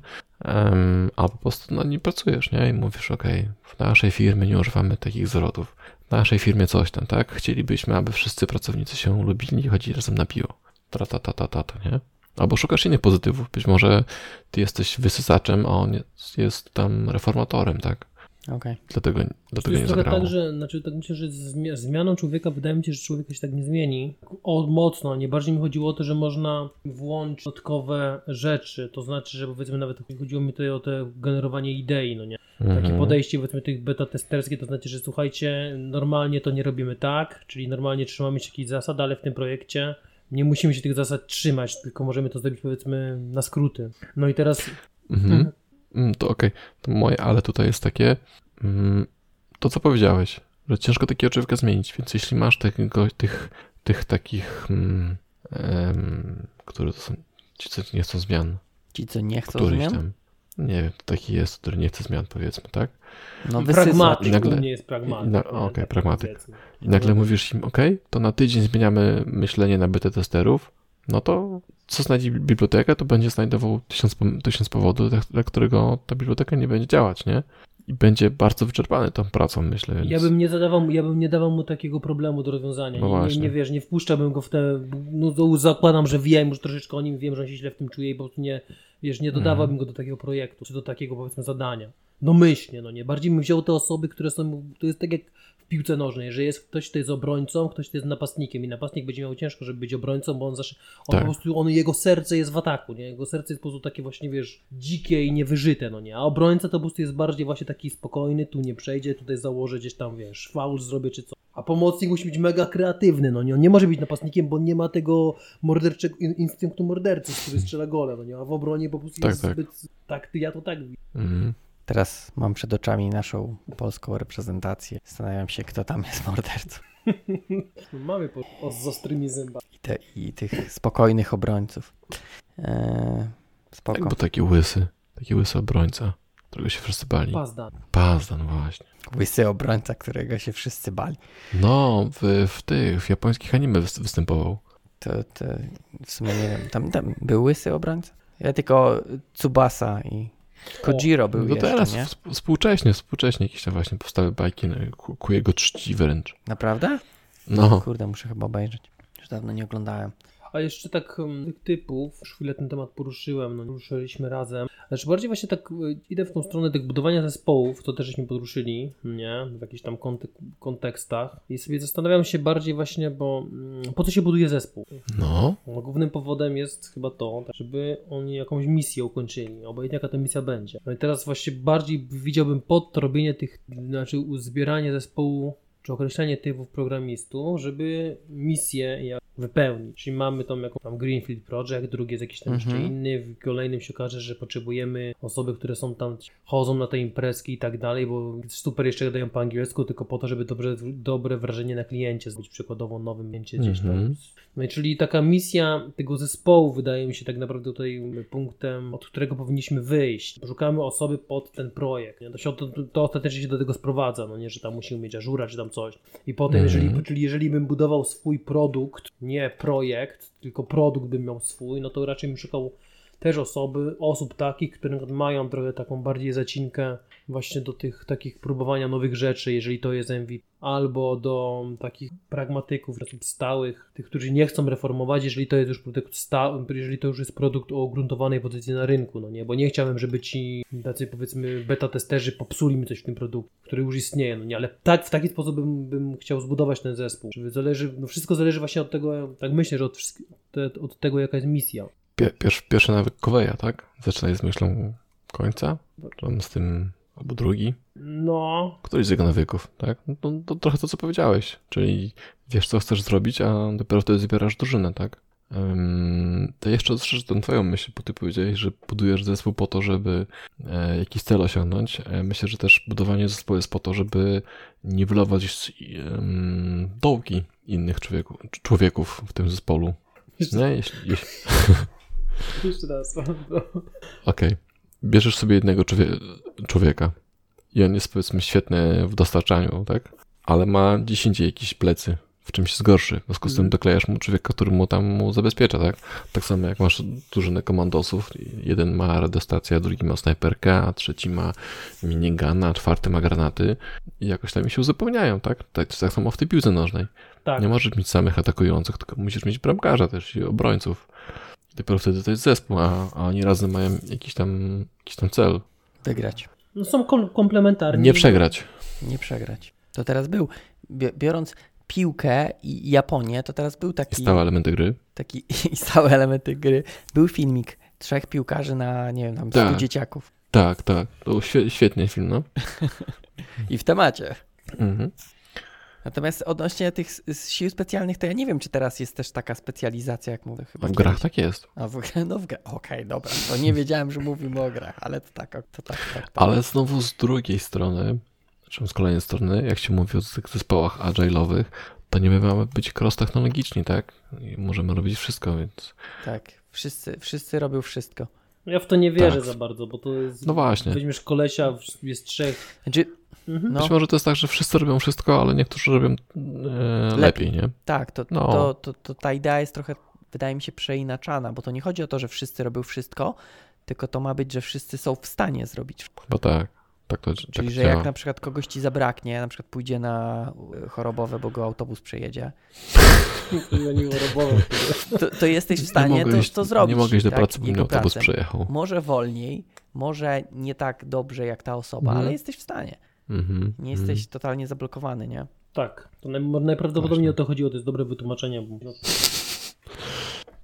a po prostu nad nim pracujesz, nie? I mówisz, okej, okay, w naszej firmie nie używamy takich zwrotów. W naszej firmie coś tam, tak? Chcielibyśmy, aby wszyscy pracownicy się lubili i chodzili razem na piwo. Ta, ta, ta, ta, ta, ta, nie? Albo szukasz innych pozytywów. Być może ty jesteś wysysaczem, a on jest, jest tam reformatorem, tak? Okay. Dlatego, dlatego nie zagrało. Tak, że, znaczy, tak myślę, że z zmianą człowieka, wydaje mi się, że człowieka się tak nie zmieni o, mocno, nie bardziej mi chodziło o to, że można włączyć dodatkowe rzeczy, to znaczy, że powiedzmy nawet chodziło mi tutaj o to generowanie idei, no nie? Mm-hmm. Takie podejście powiedzmy tych beta testerskie, to znaczy, że słuchajcie, normalnie to nie robimy tak, czyli normalnie trzymamy się jakichś zasad, ale w tym projekcie nie musimy się tych zasad trzymać, tylko możemy to zrobić powiedzmy na skróty. No i teraz... Mm-hmm. To okej, okay. To moje ale tutaj jest takie, to co powiedziałeś, że ciężko takiego człowieka zmienić, więc jeśli masz tego, tych, tych takich, um, które to są, ci co nie chcą zmian. Ci co nie chcą zmian? Tam, nie wiem, to taki jest, który nie chce zmian powiedzmy, tak? No pragmatyk, nagle, nie jest pragmatyk. Na, okej, okay, pragmatyk. I nagle mówisz im, okej, okay, to na tydzień zmieniamy myślenie na beta testerów, no to co znajdzie biblioteka, to będzie znajdował tysiąc, tysiąc powodów, dla którego ta biblioteka nie będzie działać, nie? I będzie bardzo wyczerpany tą pracą, myślę. Więc... Ja bym nie zadawał, ja bym nie dawał mu takiego problemu do rozwiązania. No nie, nie, nie wiesz, nie wpuszczałbym go w te... No, zakładam, że wiem już troszeczkę o nim, wiem, że on się źle w tym czuje i po prostu nie, wiesz, nie dodawałbym mhm. go do takiego projektu, czy do takiego, powiedzmy, zadania. Domyślnie, no nie. Bardziej bym wziął te osoby, które są... To jest tak jak w piłce nożnej, że jest ktoś, kto jest obrońcą, ktoś, kto jest napastnikiem i napastnik będzie miał ciężko, żeby być obrońcą, bo on zawsze... On tak. po prostu, on, jego serce jest w ataku, nie? Jego serce jest po prostu takie właśnie, wiesz, dzikie i niewyżyte, no nie? A obrońca to po prostu jest bardziej właśnie taki spokojny, tu nie przejdzie, tutaj założę gdzieś tam, wiesz, faul zrobię czy co. A pomocnik musi być mega kreatywny, no nie? On nie może być napastnikiem, bo nie ma tego morderczego, instynktu mordercy, który strzela gole, no nie? A w obronie po prostu tak, jest tak. zbyt... Tak, ja to tak widzę. Mhm. Teraz mam przed oczami naszą polską reprezentację. Zastanawiam się, kto tam jest mordercą. Mamy po z ostrymi zębami. I, te, I tych spokojnych obrońców. Eee, spoko. Tak, bo taki łysy, taki łysy obrońca, którego się wszyscy bali. Pazdan. Pazdan, właśnie. Łysy obrońca, którego się wszyscy bali. No, w, w tych, w japońskich anime występował. To, to w sumie nie wiem, tam, tam był łysy obrońca? Ja tylko Tsubasa i... Kojiro o, był no jeszcze, teraz, nie? Współcześnie, współcześnie jakieś tam właśnie powstały bajki, no, ku, ku jego czci wręcz. Naprawdę? No. Kurde, muszę chyba obejrzeć. Już dawno nie oglądałem. A jeszcze tak tych typów, już chwilę ten temat poruszyłem, no ruszyliśmy razem. Znaczy bardziej właśnie tak idę w tą stronę tych budowania zespołów, to też żeśmy podruszyli, nie? W jakichś tam kontek- kontekstach. I sobie zastanawiam się bardziej właśnie, bo po co się buduje zespół? No. no. Głównym powodem jest chyba to, żeby oni jakąś misję ukończyli, obojętnie jaka to misja będzie. No i teraz właśnie bardziej widziałbym pod to robienie tych, znaczy uzbieranie zespołu, czy określenie typów programistów, żeby misję jak wypełnić. Czyli mamy tam jakąś tam Greenfield Project, drugi jest jakiś tam mhm. jeszcze inny, w kolejnym się okaże, że potrzebujemy osoby, które są tam, chodzą na te imprezki i tak dalej, bo super jeszcze gadają po angielsku, tylko po to, żeby dobre, dobre wrażenie na kliencie zrobić, przykładowo nowym kliencie gdzieś tam. Mhm. No i czyli taka misja tego zespołu wydaje mi się tak naprawdę tutaj punktem, od którego powinniśmy wyjść. Szukamy osoby pod ten projekt. Nie? To, się, to, to ostatecznie się do tego sprowadza, no nie, że tam musimy mieć Ażura, czy tam coś. I potem, mhm. jeżeli, czyli jeżeli bym budował swój produkt, nie projekt, tylko produkt bym miał swój, no to raczej bym szukał też osoby, osób takich, które mają trochę taką bardziej zacinkę właśnie do tych takich próbowania nowych rzeczy, jeżeli to jest M V P, albo do takich pragmatyków, osób stałych, tych, którzy nie chcą reformować, jeżeli to jest już produkt stały, jeżeli to już jest produkt o ugruntowanej pozycji na rynku, no nie, bo nie chciałbym, żeby ci tacy powiedzmy beta testerzy popsuli mi coś w tym produkcie, który już istnieje, no nie, ale tak w taki sposób bym, bym chciał zbudować ten zespół. Żeby zależy, no wszystko zależy właśnie od tego, tak myślę, że od, te, od tego jaka jest misja. Pierwszy, pierwszy nawyk Koweja, tak? Zaczyna z myślą końca, on z tym, albo drugi. No. Któryś z jego nawyków, tak? No to, to trochę to, co powiedziałeś, czyli wiesz, co chcesz zrobić, a dopiero wtedy zbierasz drużynę, tak? Um, to jeszcze rozszerzę tę twoją myśl, bo ty powiedziałeś, że budujesz zespół po to, żeby e, jakiś cel osiągnąć. E, myślę, że też budowanie zespołu jest po to, żeby niwelować e, dołki innych człowieku, człowieków w tym zespole. Nie, jeśli... jeśli... Jeszcze raz. No. Okej. Okay. Bierzesz sobie jednego człowie- człowieka i on jest powiedzmy świetny w dostarczaniu, tak? Ale ma gdzieś indziej jakieś plecy, w czymś jest gorszy. W związku z tym doklejasz mu człowieka, który mu tam mu zabezpiecza, tak? Tak samo jak masz drużynę komandosów. Jeden ma radiostacja, drugi ma snajperkę, a trzeci ma minigana, czwarty ma granaty i jakoś tam się uzupełniają, tak? Tak, tak samo w tej piłce nożnej. Tak. Nie możesz mieć samych atakujących, tylko musisz mieć bramkarza też i obrońców. Dopiero wtedy to jest zespół, a, a oni razem mają jakiś tam, jakiś tam cel. Wygrać. No są kom- komplementarni. Nie przegrać. Nie przegrać. To teraz był, biorąc piłkę i Japonię, to teraz był taki... I stałe elementy gry. Taki i stałe elementy gry. Był filmik trzech piłkarzy na, nie wiem, tam stu tak. dzieciaków. Tak, tak. To był świetny film, no. I w temacie. Mhm. Natomiast odnośnie tych sił specjalnych, to ja nie wiem, czy teraz jest też taka specjalizacja, jak mówię. Chyba w grach kiedyś. Tak jest. A w, no w grach, okej, okay, dobra, to nie wiedziałem, że mówimy o grach, ale to tak, to tak, tak. To ale znowu z drugiej strony, znaczy z kolejnej strony, jak się mówi o tych zespołach agile'owych, to nie mamy być cross-technologiczni, tak? I możemy robić wszystko, więc... Tak, wszyscy, wszyscy robią wszystko. Ja w to nie wierzę tak. za bardzo, bo to jest... No właśnie. Weźmiesz kolesia, jest trzech... Znaczy... Mhm. Być no. może to jest tak, że wszyscy robią wszystko, ale niektórzy robią e, lepiej. lepiej, nie? Tak, to, no. to, to, to ta idea jest trochę, wydaje mi się, przeinaczana, bo to nie chodzi o to, że wszyscy robią wszystko, tylko to ma być, że wszyscy są w stanie zrobić wszystko. Bo tak, tak to Czyli, tak że działa. Jak na przykład kogoś ci zabraknie, na przykład pójdzie na chorobowe, bo go autobus przejedzie, to, to jesteś w stanie to, iść, to zrobić. Nie mogę iść do tak, pracy, bo mnie autobus pracę. przejechał. Może wolniej, może nie tak dobrze jak ta osoba, no. ale jesteś w stanie. Mm-hmm. Nie jesteś mm. totalnie zablokowany, nie? Tak, to naj- najprawdopodobniej Właśnie. o to chodziło, to jest dobre wytłumaczenie. Bo...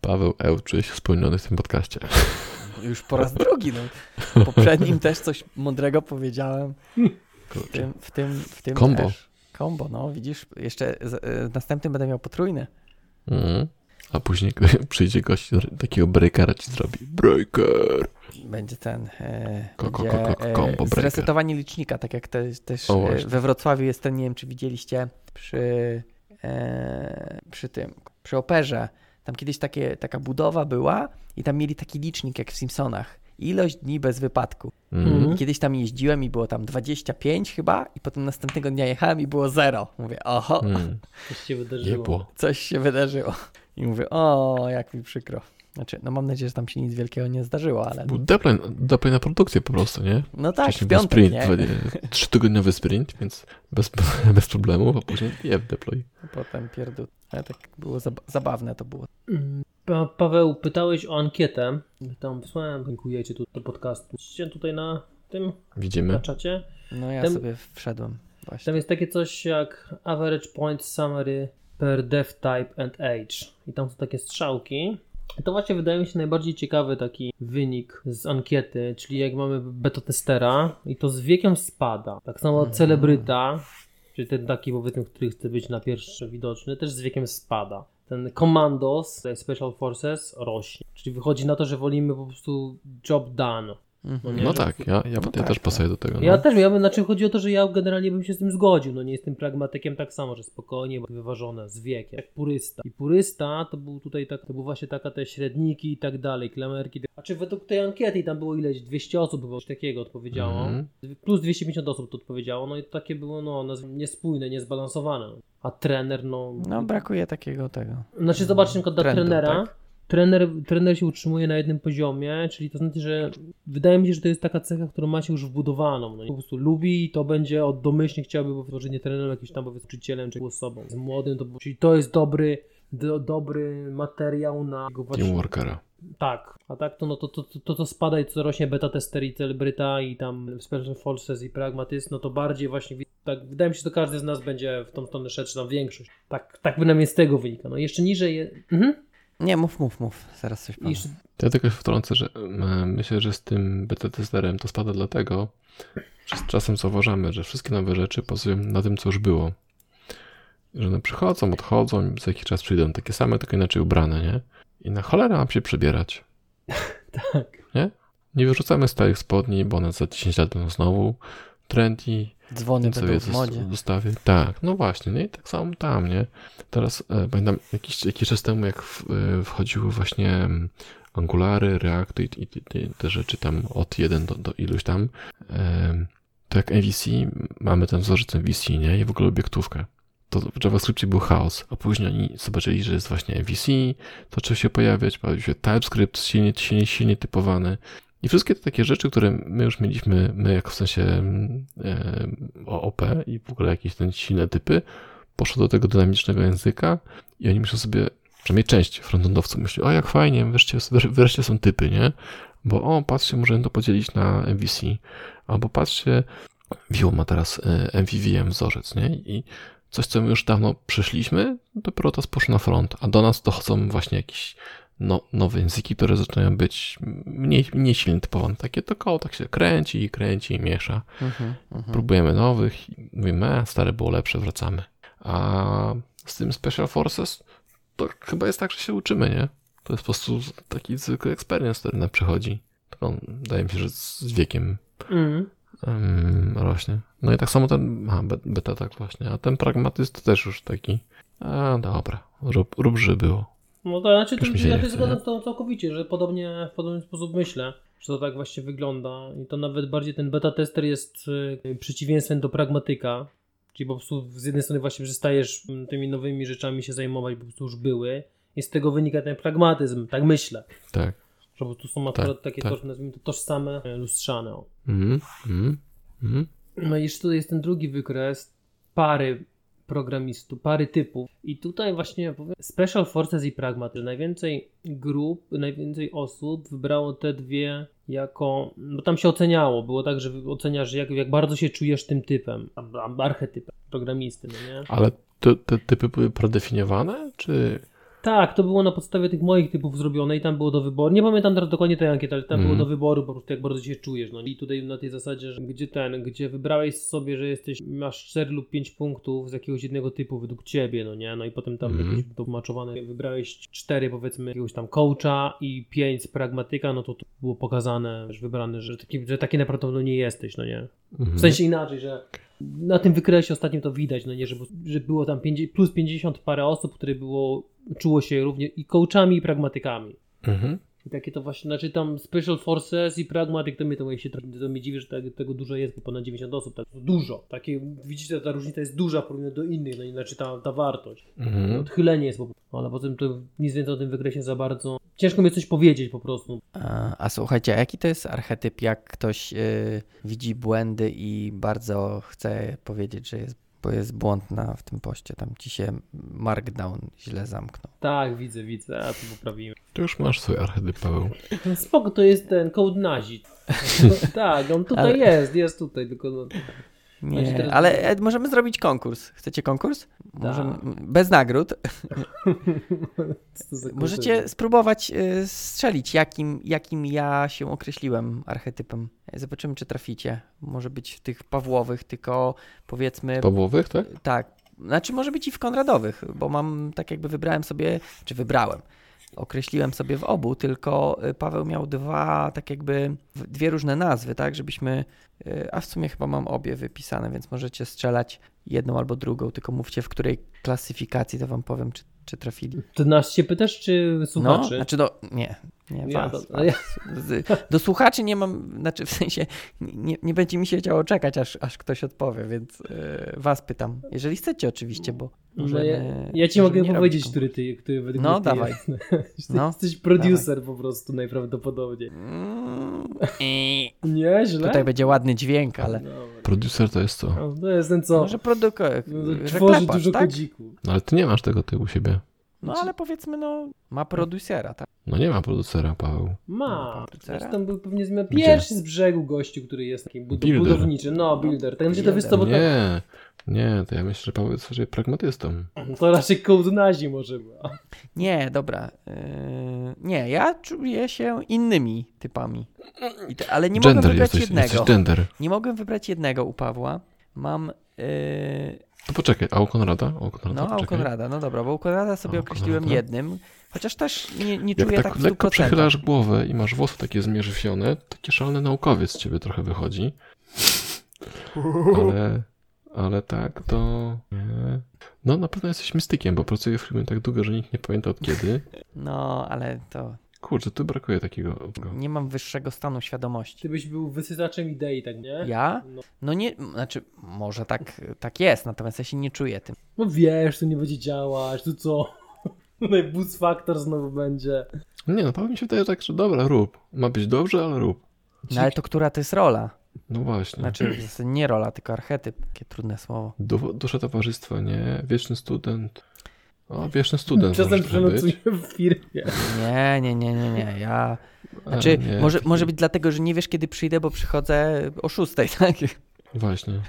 Paweł Eł czuje się wspomniany w tym podcaście. Już po raz drugi, no. W poprzednim też coś mądrego powiedziałem. W tym, w tym, w tym Kombo. Też. Kombo, no widzisz, jeszcze w następnym będę miał potrójny. Mm. A później przyjdzie gość, takiego breakera ci zrobi. Breaker! Będzie ten... E, ko, ko, ko, ko, ko, kombo zresetowanie breaker. Licznika, tak jak te, też o, e, we Wrocławiu jest ten, nie wiem czy widzieliście, przy, e, przy tym, przy Operze. Tam kiedyś takie, taka budowa była i tam mieli taki licznik jak w Simpsonach. Ilość dni bez wypadku. Mm-hmm. Kiedyś tam jeździłem i było tam dwadzieścia pięć chyba i potem następnego dnia jechałem i było zero. Mówię, oho. Mm. Coś się wydarzyło. Jebło. Coś się wydarzyło. I mówię, o, jak mi przykro. Znaczy, no mam nadzieję, że tam się nic wielkiego nie zdarzyło, ale... Był deadline, deadline na produkcję po prostu, nie? No tak, wcześniej w piątek, sprint, nie? Trzytygodniowy sprint, więc bez, bez problemów, a później je w deploy. Potem pierdut. Ale tak było zab- zabawne to było. Pa- Paweł, pytałeś o ankietę. Tam wysłałem, dziękujecie tu do podcastu. Widzicie tutaj na tym? Widzimy. Na czacie? No ja tam, sobie wszedłem. Właśnie. Tam jest takie coś jak average point summary per dev type and age. I tam są takie strzałki. To właśnie wydaje mi się najbardziej ciekawy taki wynik z ankiety, czyli jak mamy beta-testera i to z wiekiem spada. Tak samo mm. celebryta, czyli ten taki, powiedzmy, który chce być na pierwszy widoczny, też z wiekiem spada. Ten Commandos, Special Forces rośnie. Czyli wychodzi na to, że wolimy po prostu job done. No, nie, no tak, ja, ja, no ja tak, też pasuję do tego. Ja no. też, ja bym, znaczy chodzi o to, że ja generalnie bym się z tym zgodził, no nie jestem pragmatykiem tak samo, że spokojnie, wyważone z wiekiem, jak purysta. I purysta to był tutaj tak, to był właśnie taka te średniki i tak dalej, klamerki. A czy według tej ankiety tam było ileś, dwieście osób było coś takiego odpowiedziało, mm. plus dwieście pięćdziesiąt osób to odpowiedziało, no i takie było no niespójne, niezbalansowane. A trener no... No brakuje takiego tego. Znaczy zobaczcie na przykład dla trenera. Tak? Trener, trener się utrzymuje na jednym poziomie, czyli to znaczy, że wydaje mi się, że to jest taka cecha, którą ma się już wbudowaną. No, po prostu lubi i to będzie od domyślnie chciałby bo może nie trenerem, jakimś tam nauczycielem czy osobą. Z młodym to czyli to jest dobry, do, dobry materiał na jego teamworkera. Tak, a tak to no to, to, to, to spada i co rośnie beta tester i celebryta i tam Special Forces i pragmatyzm, no to bardziej właśnie tak, wydaje mi się, że to każdy z nas będzie w tą stronę szedł, czy tam większość. Tak, tak bynajmniej z tego wynika. No jeszcze niżej je... Mhm. Nie, mów, mów, mów. Zaraz coś powiem. Ja tylko wtrącę, że myślę, że z tym beta-testerem to spada dlatego, że z czasem zauważamy, że wszystkie nowe rzeczy bazują na tym, co już było. Że one przychodzą, odchodzą i za jakiś czas przyjdą takie same, tylko inaczej ubrane, nie? I na cholerę mam się przebierać. Tak. Nie? Nie wyrzucamy starych spodni, bo one za dziesięć lat będą znowu trendy. Dzwony będą w modzie. Zostawię. Tak, no właśnie, nie? I tak samo tam, nie? Teraz e, pamiętam jakiś, jakiś czas temu, jak w, e, wchodziły właśnie Angulary, Reacty i, i, i te rzeczy tam od jeden do, do iluś tam, e, to jak M V C, mamy ten wzorzec M V C, nie? I w ogóle obiektówkę. To w JavaScriptie był chaos, a później oni zobaczyli, że jest właśnie M V C, to trzeba się pojawiać, pojawił się TypeScript, silnie, silnie, silnie typowany. I wszystkie te takie rzeczy, które my już mieliśmy, my jak w sensie e, O O P i w ogóle jakieś te silne typy, poszło do tego dynamicznego języka i oni myślą sobie, przynajmniej część frontendowców myśli, o jak fajnie, wreszcie, wreszcie są typy, nie? Bo o, patrzcie, możemy to podzielić na M V C, albo patrzcie, Vue ma teraz M V V M wzorzec, nie? I coś, co my już dawno przeszliśmy, dopiero teraz poszło na front, a do nas dochodzą właśnie jakieś No, nowe języki, które zaczynają być mniej, mniej silnie typowane. Takie to koło tak się kręci i kręci i miesza. Uh-huh, uh-huh. Próbujemy nowych i mówimy, a stare było lepsze, wracamy. A z tym Special Forces to chyba jest tak, że się uczymy, nie? To jest po prostu taki zwykły experience, który nam przychodzi. Tylko wydaje mi się, że z wiekiem mm. um, rośnie. No i tak samo ten aha, beta tak właśnie, a ten pragmatyzm to też już taki a dobra, rób, rób że było. No to znaczy, to, ja się zgadzam z tą całkowicie, że podobnie, w podobny sposób myślę, że to tak właśnie wygląda i to nawet bardziej ten beta-tester jest y, przeciwieństwem do pragmatyka, czyli po prostu z jednej strony właśnie przestajesz tymi nowymi rzeczami się zajmować, bo po prostu już były i z tego wynika ten pragmatyzm, tak myślę. Tak. Że po prostu są akurat tak, takie tak. To, nazwijmy to tożsame, lustrzane. Mhm, mhm, mhm. No i jeszcze tutaj jest ten drugi wykres, pary programistów, pary typów i tutaj właśnie powiem, Special Forces i Pragmatyzm, najwięcej grup, najwięcej osób wybrało te dwie jako, bo tam się oceniało, było tak, że oceniasz jak, jak bardzo się czujesz tym typem, archetypem programisty, no nie? Ale te, te typy były predefiniowane, czy... Tak, to było na podstawie tych moich typów zrobione i tam było do wyboru, nie pamiętam teraz dokładnie tej ankiety, ale tam mm. było do wyboru po prostu jak bardzo się czujesz, no i tutaj na tej zasadzie, że gdzie ten, gdzie wybrałeś sobie, że jesteś, masz cztery lub pięć punktów z jakiegoś jednego typu według ciebie, no nie, no i potem tam mm. jakieś domaczowane, wybrałeś cztery powiedzmy jakiegoś tam coacha i pięć z pragmatyka, no to, to było pokazane, że wybrane, że taki, że taki naprawdę nie jesteś, no nie, mm. w sensie inaczej, że... Na tym wykresie ostatnim to widać, no nie, że, że było tam pięćdziesiąt, plus pięćdziesiąt parę osób, które było, czuło się równie i coachami, i pragmatykami. Mhm. I takie to właśnie, znaczy tam Special Forces i Pragmatic, to mnie to, się, to mnie dziwi, że tak, tego dużo jest, bo ponad dziewięćdziesiąt osób, tak dużo. Takie, widzicie, ta różnica jest duża w porównaniu do innych, no, znaczy ta, ta wartość. Mhm. Odchylenie jest po prostu, ale poza tym to nic więcej o tym wykresie za bardzo. Ciężko mi coś powiedzieć po prostu. A, a słuchajcie, a jaki to jest archetyp, jak ktoś yy, widzi błędy i bardzo chce powiedzieć, że jest, bo jest błąd na, w tym poście, tam ci się markdown źle zamknął. Tak, widzę, widzę, a to poprawimy. To już masz swój archetyp, Paweł. Spoko, to jest ten kołd nazi. Tak, on tutaj ale... jest, jest tutaj, tylko... Nie, teraz... ale możemy zrobić konkurs. Chcecie konkurs? Możemy... Bez nagród. Możecie spróbować y, strzelić, jakim, jakim ja się określiłem archetypem. Zobaczymy, czy traficie. Może być w tych Pawłowych, tylko powiedzmy... Pawłowych, tak? Tak. Znaczy może być i w Konradowych, bo mam tak jakby wybrałem sobie, czy wybrałem. Określiłem sobie w obu, tylko Paweł miał dwa, tak jakby dwie różne nazwy, tak, żebyśmy, a w sumie chyba mam obie wypisane, więc możecie strzelać jedną albo drugą, tylko mówcie, w której klasyfikacji, to wam powiem, czy, czy trafili. To nas się pytasz, czy słuchaczy? No, znaczy do, nie, nie, ja was, do, ja... do słuchaczy nie mam, znaczy w sensie nie, nie będzie mi się chciało czekać, aż, aż ktoś odpowie, więc yy, was pytam, jeżeli chcecie oczywiście, bo może ja, ja ci mogę powiedzieć, który ty, który według mnie no, dawaj. Jest. No, jesteś producer dawaj. Po prostu najprawdopodobniej. Mm, nie, źle. Tutaj będzie ładny dźwięk, ale... Producer to jest co? No, to jest ten co? Może produkuje. No, tworzy dużo tak? kodziku. No ale ty nie masz tego typu u siebie. No ale powiedzmy, no ma producera, tak? No nie ma producera, Paweł. Ma. Producera? Tam był pewnie zmian... pierwszy z brzegu gościu, który jest takim budu- budowniczym. No, builder. Tak, będzie to wystawa. Nie, nie, to ja myślę, że Paweł jest raczej pragmatystą. To raczej kołd nazi może była. Nie, dobra. Yy, nie, ja czuję się innymi typami. I to, ale nie gender mogę wybrać jesteś, jednego. Jesteś gender. Nie mogę wybrać jednego u Pawła. Mam... Yy... To poczekaj, a u Konrada? O Konrada no, a u Konrada, no dobra, bo u Konrada sobie określiłem Konrada. jednym, chociaż też nie, nie czuję tak, tak w stu procentach. Jak lekko przechylasz głowę i masz włosy takie zmierzwione, taki szalony naukowiec z ciebie trochę wychodzi. Ale, ale tak to... Nie. No na pewno jesteś mistykiem, bo pracuję w firmie tak długo, że nikt nie pamięta od kiedy. No, ale to... Kurczę, tu brakuje takiego... Nie mam wyższego stanu świadomości. Ty byś był wysysaczem idei, tak nie? Ja? No, no nie, znaczy może tak, tak jest, natomiast ja się nie czuję tym. No wiesz, tu nie będzie działać, tu co? Boost factor znowu będzie. Nie, no Paweł mi się wydaje tak, że dobra, rób. Ma być dobrze, ale rób. No ale to która to jest rola? No właśnie. Znaczy nie rola, tylko archetyp. Takie trudne słowo. Du- dusze towarzystwa, nie? Wieczny student... O, wieczny student. Czasem przenocujemy w firmie. Nie, nie, nie, nie, nie. Ja... Znaczy, A, nie. Może, może być dlatego, że nie wiesz, kiedy przyjdę, bo przychodzę o szóstej, tak? Właśnie.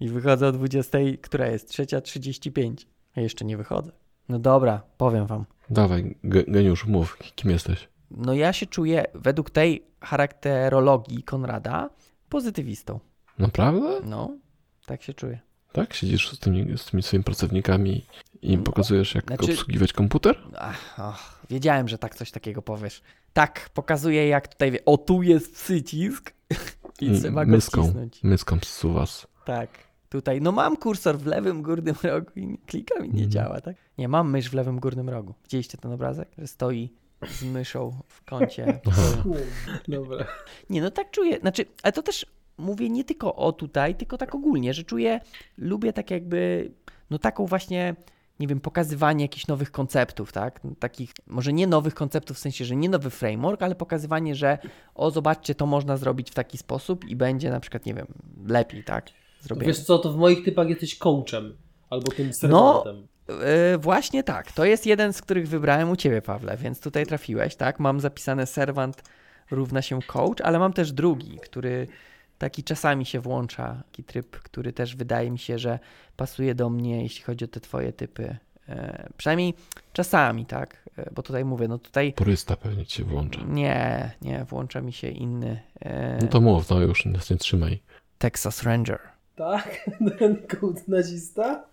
I wychodzę o dwudziestej, która jest? Trzecia, trzydzieści pięć. A jeszcze nie wychodzę. No dobra, powiem wam. Dawaj, geniusz, mów, kim jesteś? No ja się czuję, według tej charakterologii Konrada, pozytywistą. Naprawdę? No, tak się czuję. Tak? Siedzisz z tymi, z tymi swoimi pracownikami i im pokazujesz, jak znaczy, obsługiwać komputer? Ach, och, wiedziałem, że tak coś takiego powiesz. Tak, pokazuję, jak tutaj, o tu jest przycisk i trzeba go wcisnąć. Myską zsuwasz. Tak, tutaj, no mam kursor w lewym górnym rogu i klikam i nie mm. działa, tak? Nie, mam mysz w lewym górnym rogu. Widzieliście ten obrazek? Że stoi z myszą w kącie. Dobra. Nie, no tak czuję, znaczy, ale to też... Mówię nie tylko o tutaj, tylko tak ogólnie, że czuję, lubię tak jakby, no taką właśnie, nie wiem, pokazywanie jakichś nowych konceptów, tak? Takich, może nie nowych konceptów w sensie, że nie nowy framework, ale pokazywanie, że o zobaczcie, to można zrobić w taki sposób i będzie na przykład, nie wiem, lepiej, tak? Zrobię. Wiesz co, to w moich typach jesteś coachem albo tym serwantem. No yy, właśnie tak, to jest jeden z których wybrałem u ciebie, Pawle, więc tutaj trafiłeś, tak? Mam zapisane serwant równa się coach, ale mam też drugi, który... Taki czasami się włącza, taki tryb, który też wydaje mi się, że pasuje do mnie, jeśli chodzi o te twoje typy. E, przynajmniej czasami, tak? E, bo tutaj mówię, no tutaj... Purysta pewnie ci się włącza. Nie, nie, włącza mi się inny. E... No to mów, no już nas nie trzymaj. Texas Ranger. Tak? Ten kołd nazista?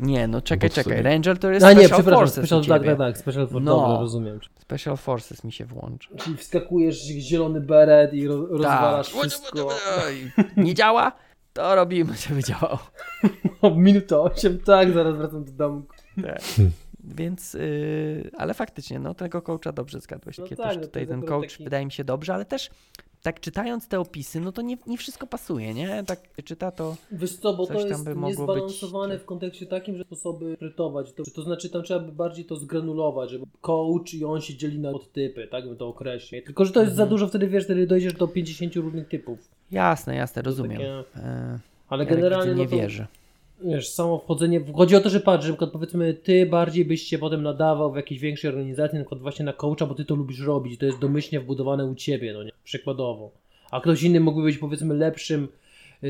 Nie, no czekaj, czekaj. Ranger to jest no, Special nie, Forces. Special, tak, tak, tak. Special Forces, no, dobra, rozumiem. Special Forces mi się włączy. Czyli wskakujesz zielony beret i ro- rozwalasz wszystko. Nie działa? To robimy, żeby działało. Minuta osiem, tak, zaraz wracam do domu. Więc, yy, ale faktycznie, no tego coacha dobrze zgadłeś. No ja tak, też tutaj ten coach taki... wydaje mi się dobrze, ale też tak czytając te opisy, no to nie, nie wszystko pasuje, nie? Tak czyta to Wiesz co, bo coś to jest niezbalansowane być... w kontekście takim, że sposoby interpretować, to, to znaczy tam trzeba by bardziej to zgranulować, żeby coach i on się dzieli na podtypy, tak bym to określił. Tylko, że to jest mhm. za dużo, wtedy wiesz, wtedy dojdziesz do pięćdziesięciu różnych typów. Jasne, jasne, rozumiem. Takie... Ale Jarek generalnie nie no to... wierzę. Wiesz, samo wchodzenie, chodzi o to, że patrz, że powiedzmy ty bardziej byś się potem nadawał w jakiejś większej organizacji, na przykład właśnie na coacha, bo ty to lubisz robić, to jest domyślnie wbudowane u ciebie, no nie, przykładowo. A ktoś inny mógłby być powiedzmy lepszym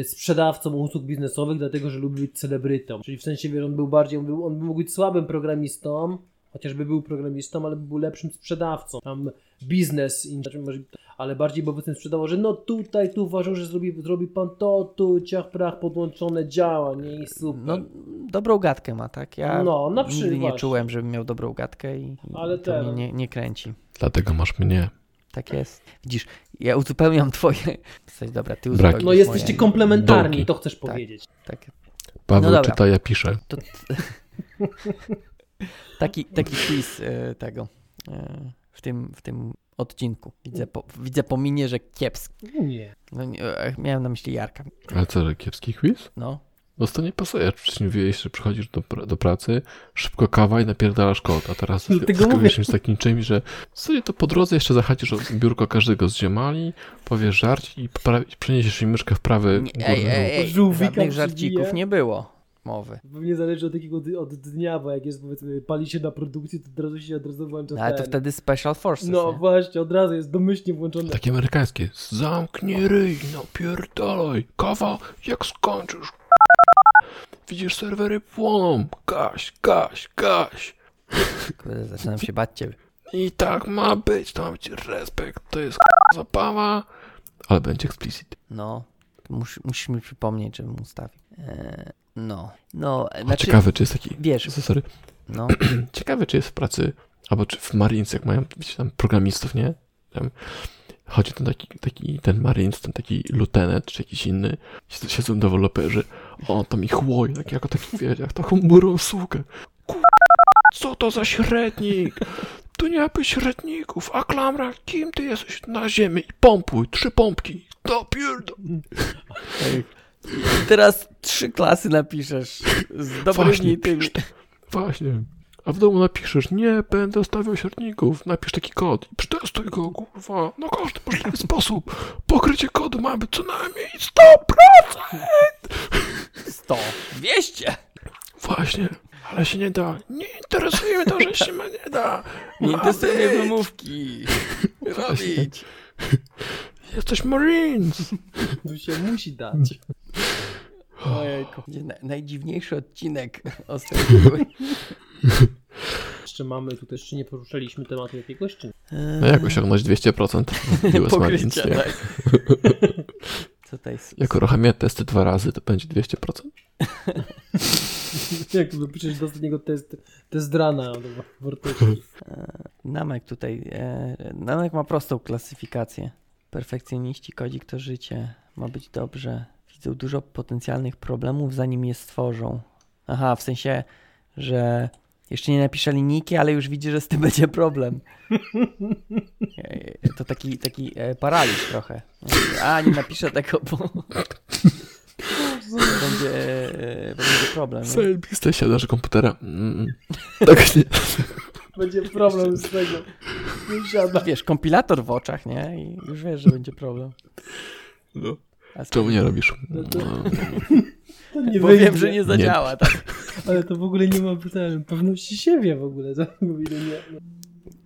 sprzedawcą usług biznesowych, dlatego że lubi być celebrytą, czyli w sensie, wiesz, on był bardziej, on, był, on mógł być słabym programistą, chociażby był programistą, ale był lepszym sprzedawcą, tam biznes, ale bardziej bo powiedzmy sprzedawał, że no tutaj, tu uważał, że zrobi, zrobi pan to, tu ciach prach podłączone działa, nie i super. No dobrą gadkę ma, tak? Ja no, na przykład nigdy nie czułem, żebym miał dobrą gadkę i, ale i to ten... mnie nie, nie kręci. Dlatego masz mnie. Tak jest. Widzisz, ja uzupełniam twoje... Dobra, ty uzupełniasz No jesteście moje... komplementarni, Dołki. To chcesz tak, powiedzieć. Tak. Paweł no czyta, ja piszę. To... Taki, taki quiz y, tego y, w, tym, w tym odcinku. Widzę po, widzę po minie, że kiepski. Nie. No, nie. Miałem na myśli Jarka. Ale co, że kiepski quiz? No. No to nie pasuje. Przecież mówiłeś, że przychodzisz do, do pracy, szybko kawa i napierdalasz kod, a teraz skakujesz się z takim czymś, że sobie to po drodze jeszcze zahaczysz od biurko każdego z ziemali, powiesz żarć i pra- przeniesiesz im myszkę w prawy górny róg. Ej, ej, ej, żadnych żarcików nie było. Mowy. Pewnie zależy od takiego d- od dnia, bo jak jest powiedzmy pali się na produkcji, to od razu się od razu włącza no, ale ten. To wtedy Special Forces. No nie? Właśnie, od razu jest domyślnie włączone. Takie amerykańskie. Zamknij ryj, napierdalaj, kawa, jak skończysz. Widzisz, serwery płoną, gaś, gaś, gaś. Kurde, zaczynam się bać ciebie. I tak ma być, to ma być respekt, to jest zabawa, ale będzie explicit. No, mus- musisz mi przypomnieć, żebym ustawił. Eee... No, no. O, znaczy, ciekawe, czy jest taki. Wiesz. Sorry. No. Ciekawe, czy jest w pracy, albo czy w Marines, jak mają, wiecie, tam programistów, nie? Tam chodzi ten taki, taki, ten Marines, ten taki lieutenant, czy jakiś inny, siedzą deweloperzy, o, tam ich łoje, tak jako taki, wiecie, jak taką murą sukę. Kur... co to za średnik? Tu nie ma średników, a klamra, kim ty jesteś na ziemi? I pompuj, trzy pompki, to pierdol. I teraz trzy klasy napiszesz z dobrymi tymi. Właśnie. A w domu napiszesz, nie będę stawiał średników. Napisz taki kod i przetestuj go, kurwa, na każdy możliwy sposób. Pokrycie kodu ma być co najmniej sto procent. sto, dwieście. Właśnie, ale się nie da. Nie interesuje mnie to, że się nie da. Nie interesuje mnie wymówki. Robić. Jesteś Marines. Tu się musi dać. Ojejku. Najdziwniejszy odcinek ostatnio. Jeszcze mamy, tutaj jeszcze nie poruszyliśmy tematu jakiegoś czy nie? No jak osiągnąć dwieście procent U S Marines, tak. Co to jest? Jak uruchamiam testy dwa razy, to będzie dwieście procent? Jak wypiszesz do ostatniego test, test rana worteczki. Namek tutaj, Namek ma prostą klasyfikację. Perfekcjoniści, kodzik to życie. Ma być dobrze. Widzą dużo potencjalnych problemów, zanim je stworzą. Aha, w sensie, że jeszcze nie napisali niki, ale już widzi, że z tym będzie problem. To taki, taki paraliż trochę. A, nie napiszę tego, bo będzie, będzie problem. Zajebiste, siadasz komputera. Mm. Tak nie... Będzie problem z tego. Nie wiesz, kompilator w oczach, nie? I już wiesz, że będzie problem. No. A czemu nie robisz? No to... to nie bo wiem, że nie zadziała, nie. Tak. Ale to w ogóle nie ma pewności siebie w ogóle.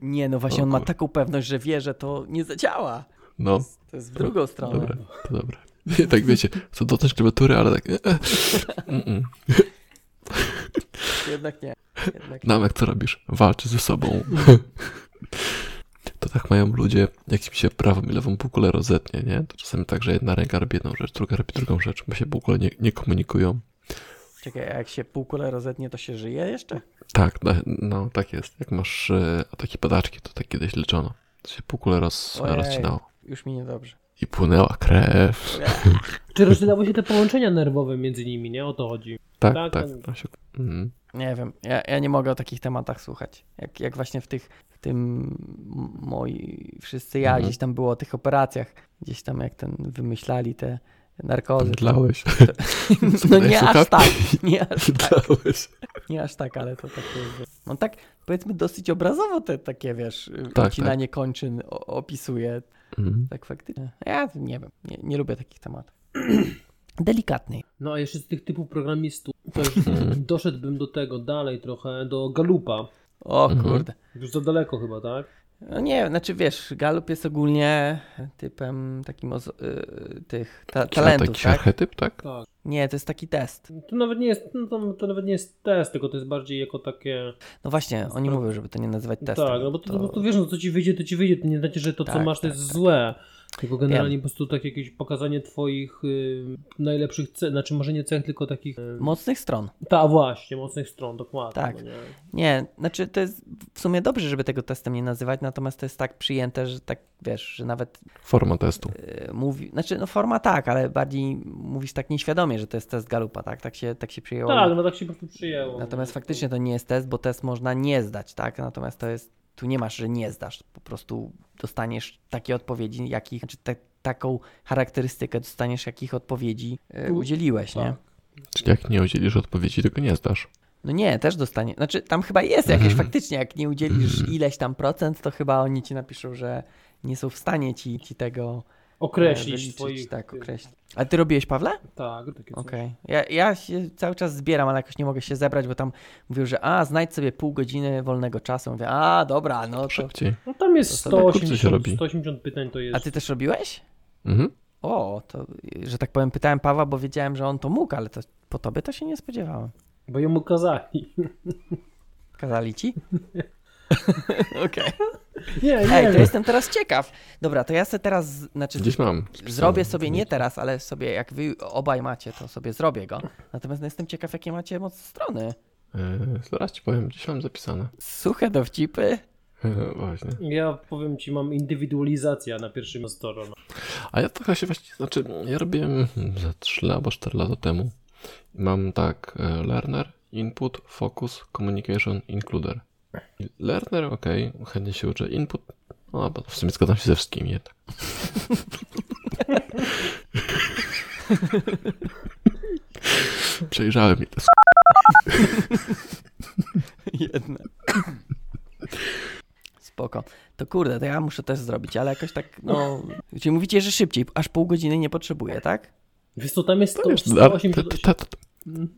Nie, no właśnie, on ma taką pewność, że wie, że to nie zadziała. No. To jest, to jest w drugą to, stronę. Dobra, to dobra. Nie, tak wiecie, co dotknąć klawiatury, ale tak... Jednak nie. Jednak nie. Namek, co robisz? Walczy ze sobą. To tak mają ludzie, jak im się prawą i lewą półkulę rozetnie, nie? To czasami tak, że jedna ręka robi jedną rzecz, druga robi drugą rzecz, bo się półkule nie, nie komunikują. Czekaj, a jak się półkulę rozetnie, to się żyje jeszcze? Tak, no tak jest. Jak masz a takie padaczki, to tak kiedyś leczono. To się półkulę roz, rozcinało. Już mi niedobrze. I płynęła krew. Czy rozdzielały się te połączenia nerwowe między nimi, nie? O to chodzi. Tak, tak. tak. tak. Mhm. Nie wiem, ja, ja nie mogę o takich tematach słuchać. Jak, jak właśnie w tych, w tym moi wszyscy ja, mhm. gdzieś tam było o tych operacjach, gdzieś tam jak ten wymyślali te narkozy. Mdlałeś. To, to, no nie aż tak, nie aż tak. Nie aż tak, ale to takie... No tak, powiedzmy dosyć obrazowo te takie, wiesz, ucinanie tak, tak. kończyn o, opisuje. Mhm. Tak faktycznie. Ja nie wiem, nie, nie lubię takich tematów. Delikatniej. No a jeszcze z tych typów programistów to już doszedłbym do tego dalej trochę, do Gallupa. O kurde. Już za daleko chyba, tak? No nie, znaczy wiesz, Gallup jest ogólnie typem takim oz- tych ta- talentów, taki tak? archetyp, tak? Tak. Nie, to jest taki test. To nawet nie jest, no to, to nawet nie jest test, tylko to jest bardziej jako takie... No właśnie, oni tak. mówią, żeby to nie nazywać testem. Tak, no bo to, to... Bo to wiesz, no co ci wyjdzie, to ci wyjdzie. To nie znaczy, że to tak, co masz to tak, jest tak. złe. Tylko generalnie Wiem. po prostu tak jakieś pokazanie twoich y, najlepszych cech, znaczy może nie cech, tylko takich... Y, mocnych stron. Tak, właśnie, mocnych stron, dokładnie. Tak, no nie? nie, znaczy to jest w sumie dobrze, żeby tego testem nie nazywać, natomiast to jest tak przyjęte, że tak wiesz, że nawet... Forma testu. Y, mówi, znaczy no forma tak, ale bardziej mówisz tak nieświadomie, że to jest test Gallupa, tak? Tak się, tak się przyjęło. Tak, ale no tak się po prostu przyjęło. Natomiast faktycznie to nie jest test, bo test można nie zdać, tak? Natomiast to jest... Tu nie masz, że nie zdasz, po prostu dostaniesz takie odpowiedzi, jakich, znaczy te, taką charakterystykę dostaniesz, jakich odpowiedzi y, udzieliłeś, tak. nie? Czyli jak nie udzielisz odpowiedzi, tego nie zdasz. No nie, też dostaniesz, znaczy tam chyba jest jakieś faktycznie, jak nie udzielisz ileś tam procent, to chyba oni ci napiszą, że nie są w stanie ci, ci tego określić. Wyliczyć, twoich... Tak, określić. A ty robiłeś, Pawle? Tak. Okej. Okay. Ja, ja się cały czas zbieram, ale jakoś nie mogę się zebrać, bo tam mówią, że a, znajdź sobie pół godziny wolnego czasu. Mówię, a, dobra, no to... Szybciej. No tam jest sto osiemdziesiąt pytań to jest. A ty też robiłeś? Mhm. O, to, że tak powiem, pytałem Pawła, bo wiedziałem, że on to mógł, ale to po tobie to się nie spodziewałem. Bo jemu kazali. Kazali ci? Okej. Okay. Nie, nie. Ej, to jestem teraz ciekaw. Dobra, to ja sobie teraz, znaczy Gdzieś mam. zrobię sobie nie teraz, ale sobie jak wy obaj macie, to sobie zrobię go. Natomiast no, jestem ciekaw, jakie macie mocne strony. Eee, zaraz ci powiem, gdzieś mam zapisane. Suche dowcipy. Właśnie. Ja powiem ci, mam indywidualizacja na pierwszym stronie. A ja trochę się właśnie, znaczy ja robiłem za trzy albo cztery lata temu. Mam tak, learner, input, focus, communication, includer. Learner, okej, okay. chętnie się uczę. Input, no bo w sumie zgadzam się ze wszystkimi jednak. Przejrzałem mi te s***. Jednak. Spoko. To kurde, to ja muszę też zrobić, ale jakoś tak, no... Czyli mówicie, że szybciej, aż pół godziny nie potrzebuję, tak? Wiesz co, tam jest sto osiemdziesiąt...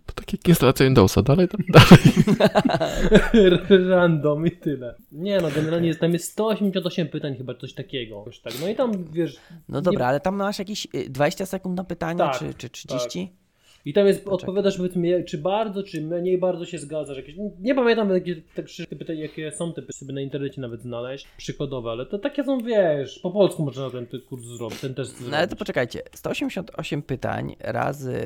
To tak jak instalacja Windowsa, dalej tam dalej. Random i tyle. Nie no, generalnie jest, tam jest sto osiemdziesiąt osiem pytań chyba, coś takiego. Już tak. No i tam wiesz... No dobra, nie... ale tam masz jakieś dwadzieścia sekund na pytanie, tak, czy, czy trzydzieści? Tak. I tam jest, Poczekaj. odpowiadasz powiedzmy, czy bardzo, czy mniej bardzo się zgadzasz. Jakieś, nie pamiętam, jakie, te, jakie są te pytania, sobie na internecie nawet znaleźć, przykładowe, ale to takie są, wiesz, po polsku można ten kurs zrobić, ten test zrobić. No ale to poczekajcie, sto osiemdziesiąt osiem pytań razy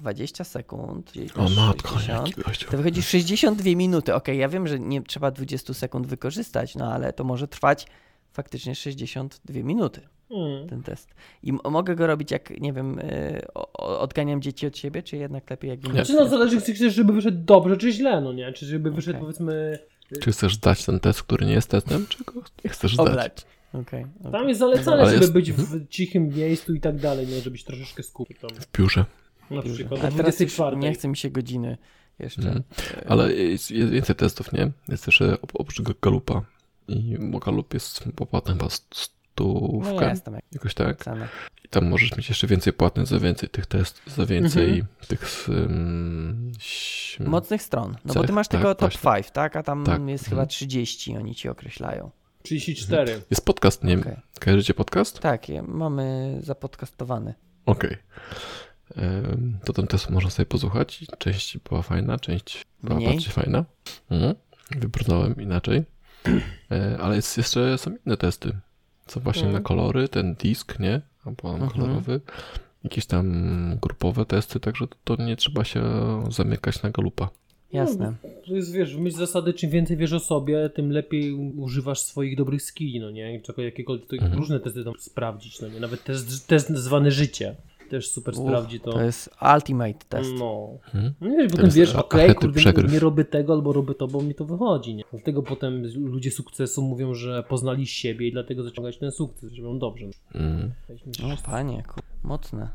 dwadzieścia sekund, o matko, sześćdziesiąt, to wychodzi sześćdziesiąt dwie minuty. Okej, okay, ja wiem, że nie trzeba dwadzieścia sekund wykorzystać, no ale to może trwać faktycznie sześćdziesiąt dwie minuty. Mm. Ten test. I m- mogę go robić jak, nie wiem, y- o- odganiam dzieci od siebie, czy jednak lepiej jak... Znaczy no zależy, czy chcesz, żeby wyszedł dobrze, czy źle, no nie? Czy żeby wyszedł okay. powiedzmy... Czy chcesz dać ten test, który nie jest testem, czy go nie chcesz Oblać. dać? Okay, okay. Tam jest zalecane, no, żeby jest... być w cichym miejscu i tak dalej, no, żebyś troszeczkę skupił. W piórze. Na przykład. A teraz nie chce mi się godziny jeszcze. Mm. Ale jest, jest więcej testów, nie? Jest jeszcze oprócz Gallupa. I Gallup jest popłatny was No jest tam jak jakoś tak. Same. I tam możesz mieć jeszcze więcej płatnych za więcej tych testów, za więcej mm-hmm. tych um, ś... mocnych stron. No cech, bo ty masz tak, tylko top pięć, tak? A tam tak. jest mm. chyba trzydzieści, oni ci określają. trzydzieści cztery. Mm. Jest podcast, nie wiem. Okay. Kojarzycie podcast? Tak, mamy zapodcastowany. Okej. Okay. To ten test można sobie posłuchać. Część była fajna, część była Mniej. bardziej fajna. Mhm. Wybrnąłem inaczej. Ale jest jeszcze są inne testy. Co właśnie mm. na kolory, ten disk, nie? Albo mm-hmm. kolorowy. Jakieś tam grupowe testy, także to, to nie trzeba się zamykać na Gallupa. Jasne. No, to jest, wiesz, w myśl zasady, czym więcej wiesz o sobie, tym lepiej używasz swoich dobrych skilli, no nie? Czego, jakiekolwiek, to mm. różne testy tam sprawdzić, no nie? Nawet test, test zwany życie. też super Uf, sprawdzi to. To jest ultimate test. No, hmm? no i potem wiesz, okej, okay, kurde, przegryw. nie robię tego albo robię to, bo mi to wychodzi. Nie? Dlatego potem ludzie sukcesu mówią, że poznali siebie i dlatego zaciągać ten sukces, że robią dobrze. Mm. No panie, kur... mocne.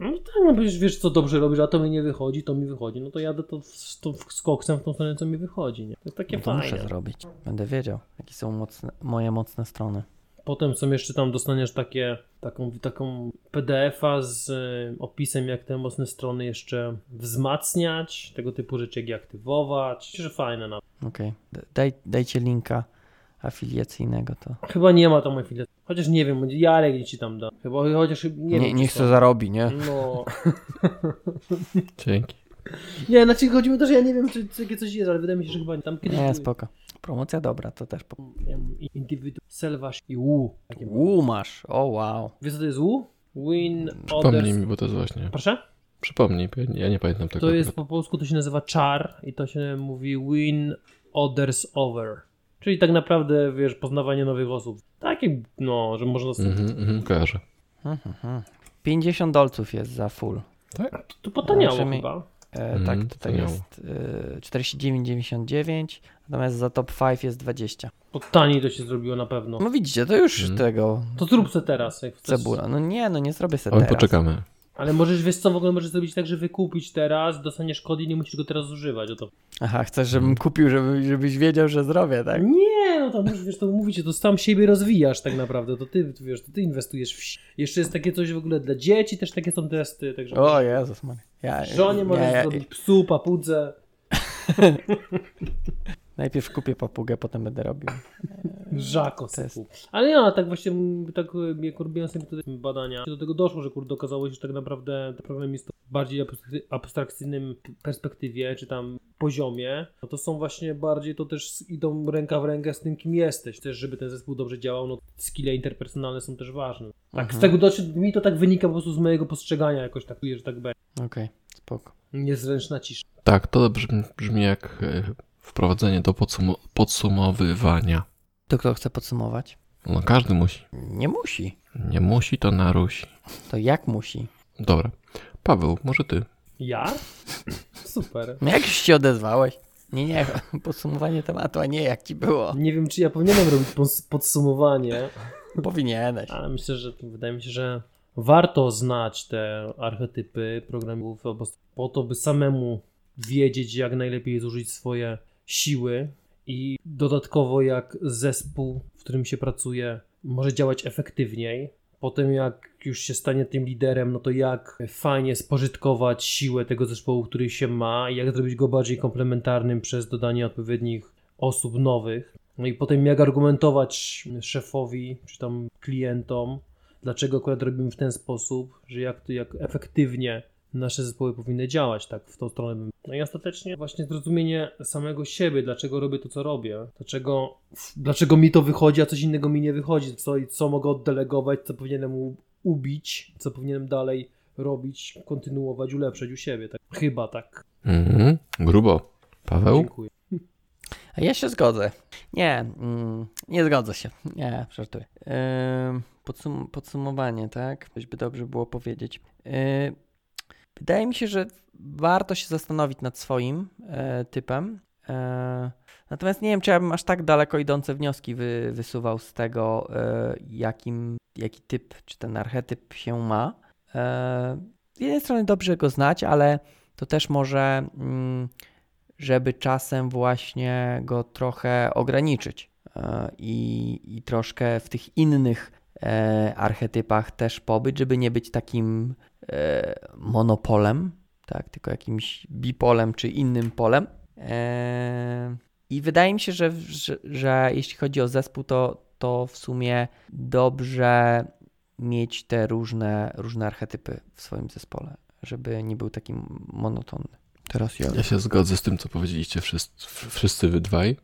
No tak, no przecież wiesz co dobrze robisz, a to mi nie wychodzi, to mi wychodzi, no to jadę to, w, to w, z koksem w tą stronę, co mi wychodzi. Nie? To jest takie no to fajne. Muszę zrobić, będę wiedział, jakie są mocne, moje mocne strony. Potem są jeszcze tam, dostaniesz takie, taką, taką P D F-a z y, opisem, jak te mocne strony jeszcze wzmacniać, tego typu rzeczy, jak je aktywować, że fajne nawet. Okej, okay. Daj, dajcie linka afiliacyjnego to. Chyba nie ma tam afiliacji. Chociaż nie wiem, Jarek nie ci tam da. Chyba, chociaż nie, nie wiem. Niech to zarobi, nie? No. Dzięki. Nie, znaczy chodzi mi o to, że ja nie wiem, czy, czy coś jest, ale wydaje mi się, że chyba nie. Tam kiedyś... Nie, spoko. Promocja dobra, to też... Po... Indywidual, selwasz i łu. Łu masz, o wow. Wiesz co to jest łu? Win Przypomnij others... mi, bo to jest właśnie... Proszę? Przypomnij, ja nie pamiętam tego. To jest po polsku, to się nazywa czar i to się mówi win others over. Czyli tak naprawdę, wiesz, poznawanie nowych osób. Takie, no, że można... Mhm, mhm, kojarzę. pięćdziesiąt dolców jest za full. Tak? To potaniało znaczy, chyba. E, mm, tak, to tak jest e, czterdzieści dziewięć dziewięćdziesiąt dziewięć, natomiast za top pięć jest dwadzieścia. Po taniej to się zrobiło na pewno. No widzicie, to już mm. tego... To zrób se teraz, jak chcesz. Cebula. No nie, no nie zrobię se o, teraz. Poczekamy. Ale możesz, wiesz co, w ogóle możesz zrobić tak, że wykupić teraz, dostaniesz kod i nie musisz go teraz używać. O to. Aha, chcesz, żebym kupił, żeby, żebyś wiedział, że zrobię, tak? Nie, no tam już, wiesz, to mówicie, to sam siebie rozwijasz tak naprawdę, to ty, wiesz, to ty inwestujesz w... Jeszcze jest takie coś w ogóle dla dzieci, też takie są testy, także... O Jezus Maria. Ja, żonie możesz ja, ja, zrobić psu, papudze. Najpierw kupię papugę, potem będę robił. Rzako kup. Ale ja tak właśnie, tak jak robiłem sobie tutaj badania, do tego doszło, że kurde okazało się, że tak naprawdę problem jest w bardziej abstrakcyjnym perspektywie, czy tam poziomie, no to są właśnie bardziej, to też idą ręka w rękę z tym, kim jesteś. Też, żeby ten zespół dobrze działał, no skille interpersonalne są też ważne. Tak, mhm. Z tego doszło, mi to tak wynika po prostu z mojego postrzegania jakoś tak, że tak będzie. Okej, okay, spoko. Niezręczna cisza. Tak, to brzmi, brzmi jak... Wprowadzenie do podsum- podsumowywania. To kto chce podsumować? No każdy musi. Nie musi. Nie musi, to narusi. To jak musi? Dobra. Paweł, może ty. Ja? Super. No jak już się odezwałeś? Nie, nie. Podsumowanie tematu, a nie jak ci było. Nie wiem, czy ja powinienem robić podsumowanie. Powinieneś. Ale myślę, że wydaje mi się, że warto znać te archetypy programów po to, by samemu wiedzieć, jak najlepiej zużyć swoje siły i dodatkowo jak zespół, w którym się pracuje, może działać efektywniej. Potem jak już się stanie tym liderem, no to jak fajnie spożytkować siłę tego zespołu, który się ma i jak zrobić go bardziej komplementarnym przez dodanie odpowiednich osób nowych. No i potem jak argumentować szefowi czy tam klientom, dlaczego akurat robimy w ten sposób, że jak to jak efektywnie nasze zespoły powinny działać, tak, w tą stronę. No i ostatecznie właśnie zrozumienie samego siebie, dlaczego robię to, co robię, dlaczego, dlaczego mi to wychodzi, a coś innego mi nie wychodzi, co, co mogę oddelegować, co powinienem ubić, co powinienem dalej robić, kontynuować, ulepszać u siebie, tak, chyba tak. Mhm, grubo. Paweł? Dziękuję. A ja się zgodzę. Nie, mm, nie zgodzę się. Nie, żartuję. Yy, podsum- podsumowanie, tak? Coś by dobrze było powiedzieć. Yy, Wydaje mi się, że warto się zastanowić nad swoim e, typem. E, natomiast nie wiem, czy ja bym aż tak daleko idące wnioski wy, wysuwał z tego, e, jakim, jaki typ, czy ten archetyp się ma. E, z jednej strony dobrze go znać, ale to też może, m, żeby czasem właśnie go trochę ograniczyć e, i, i troszkę w tych innych e, archetypach też pobyć, żeby nie być takim monopolem, tak, tylko jakimś bipolem czy innym polem. Eee, I wydaje mi się, że, że, że jeśli chodzi o zespół, to, to w sumie dobrze mieć te różne, różne archetypy w swoim zespole, żeby nie był taki monotonny. Teraz ja. Ja się zgodzę z tym, co powiedzieliście wszyscy, wszyscy wy dwaj,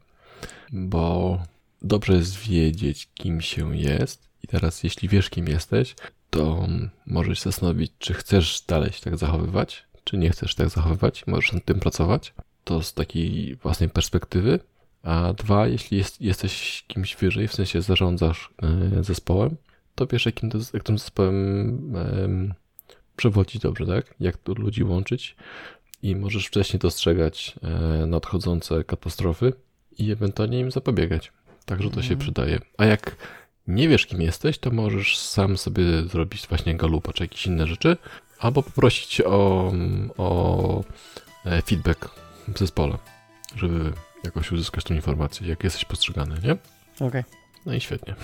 bo dobrze jest wiedzieć, kim się jest i teraz jeśli wiesz, kim jesteś, to możesz się zastanowić, czy chcesz dalej się tak zachowywać, czy nie chcesz tak zachowywać, możesz nad tym pracować. To z takiej własnej perspektywy. A dwa, jeśli jest, jesteś kimś wyżej, w sensie zarządzasz zespołem, to wiesz, jakim to, jak tym zespołem przewodzić dobrze, tak? Jak tu ludzi łączyć i możesz wcześniej dostrzegać nadchodzące katastrofy i ewentualnie im zapobiegać. Także to się przydaje. A jak nie wiesz, kim jesteś, to możesz sam sobie zrobić właśnie Gallupa czy jakieś inne rzeczy, albo poprosić o, o feedback w zespole, żeby jakoś uzyskać tą informację, jak jesteś postrzegany, nie? Okej. Okay. No i świetnie.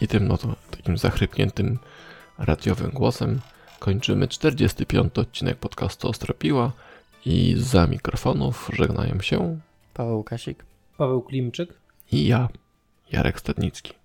I tym, no to takim zachrypniętym, radiowym głosem kończymy czterdziesty piąty odcinek podcastu Ostra Piła i za mikrofonów żegnają się Paweł Kasik, Paweł Klimczyk i ja, Jarek Stadnicki.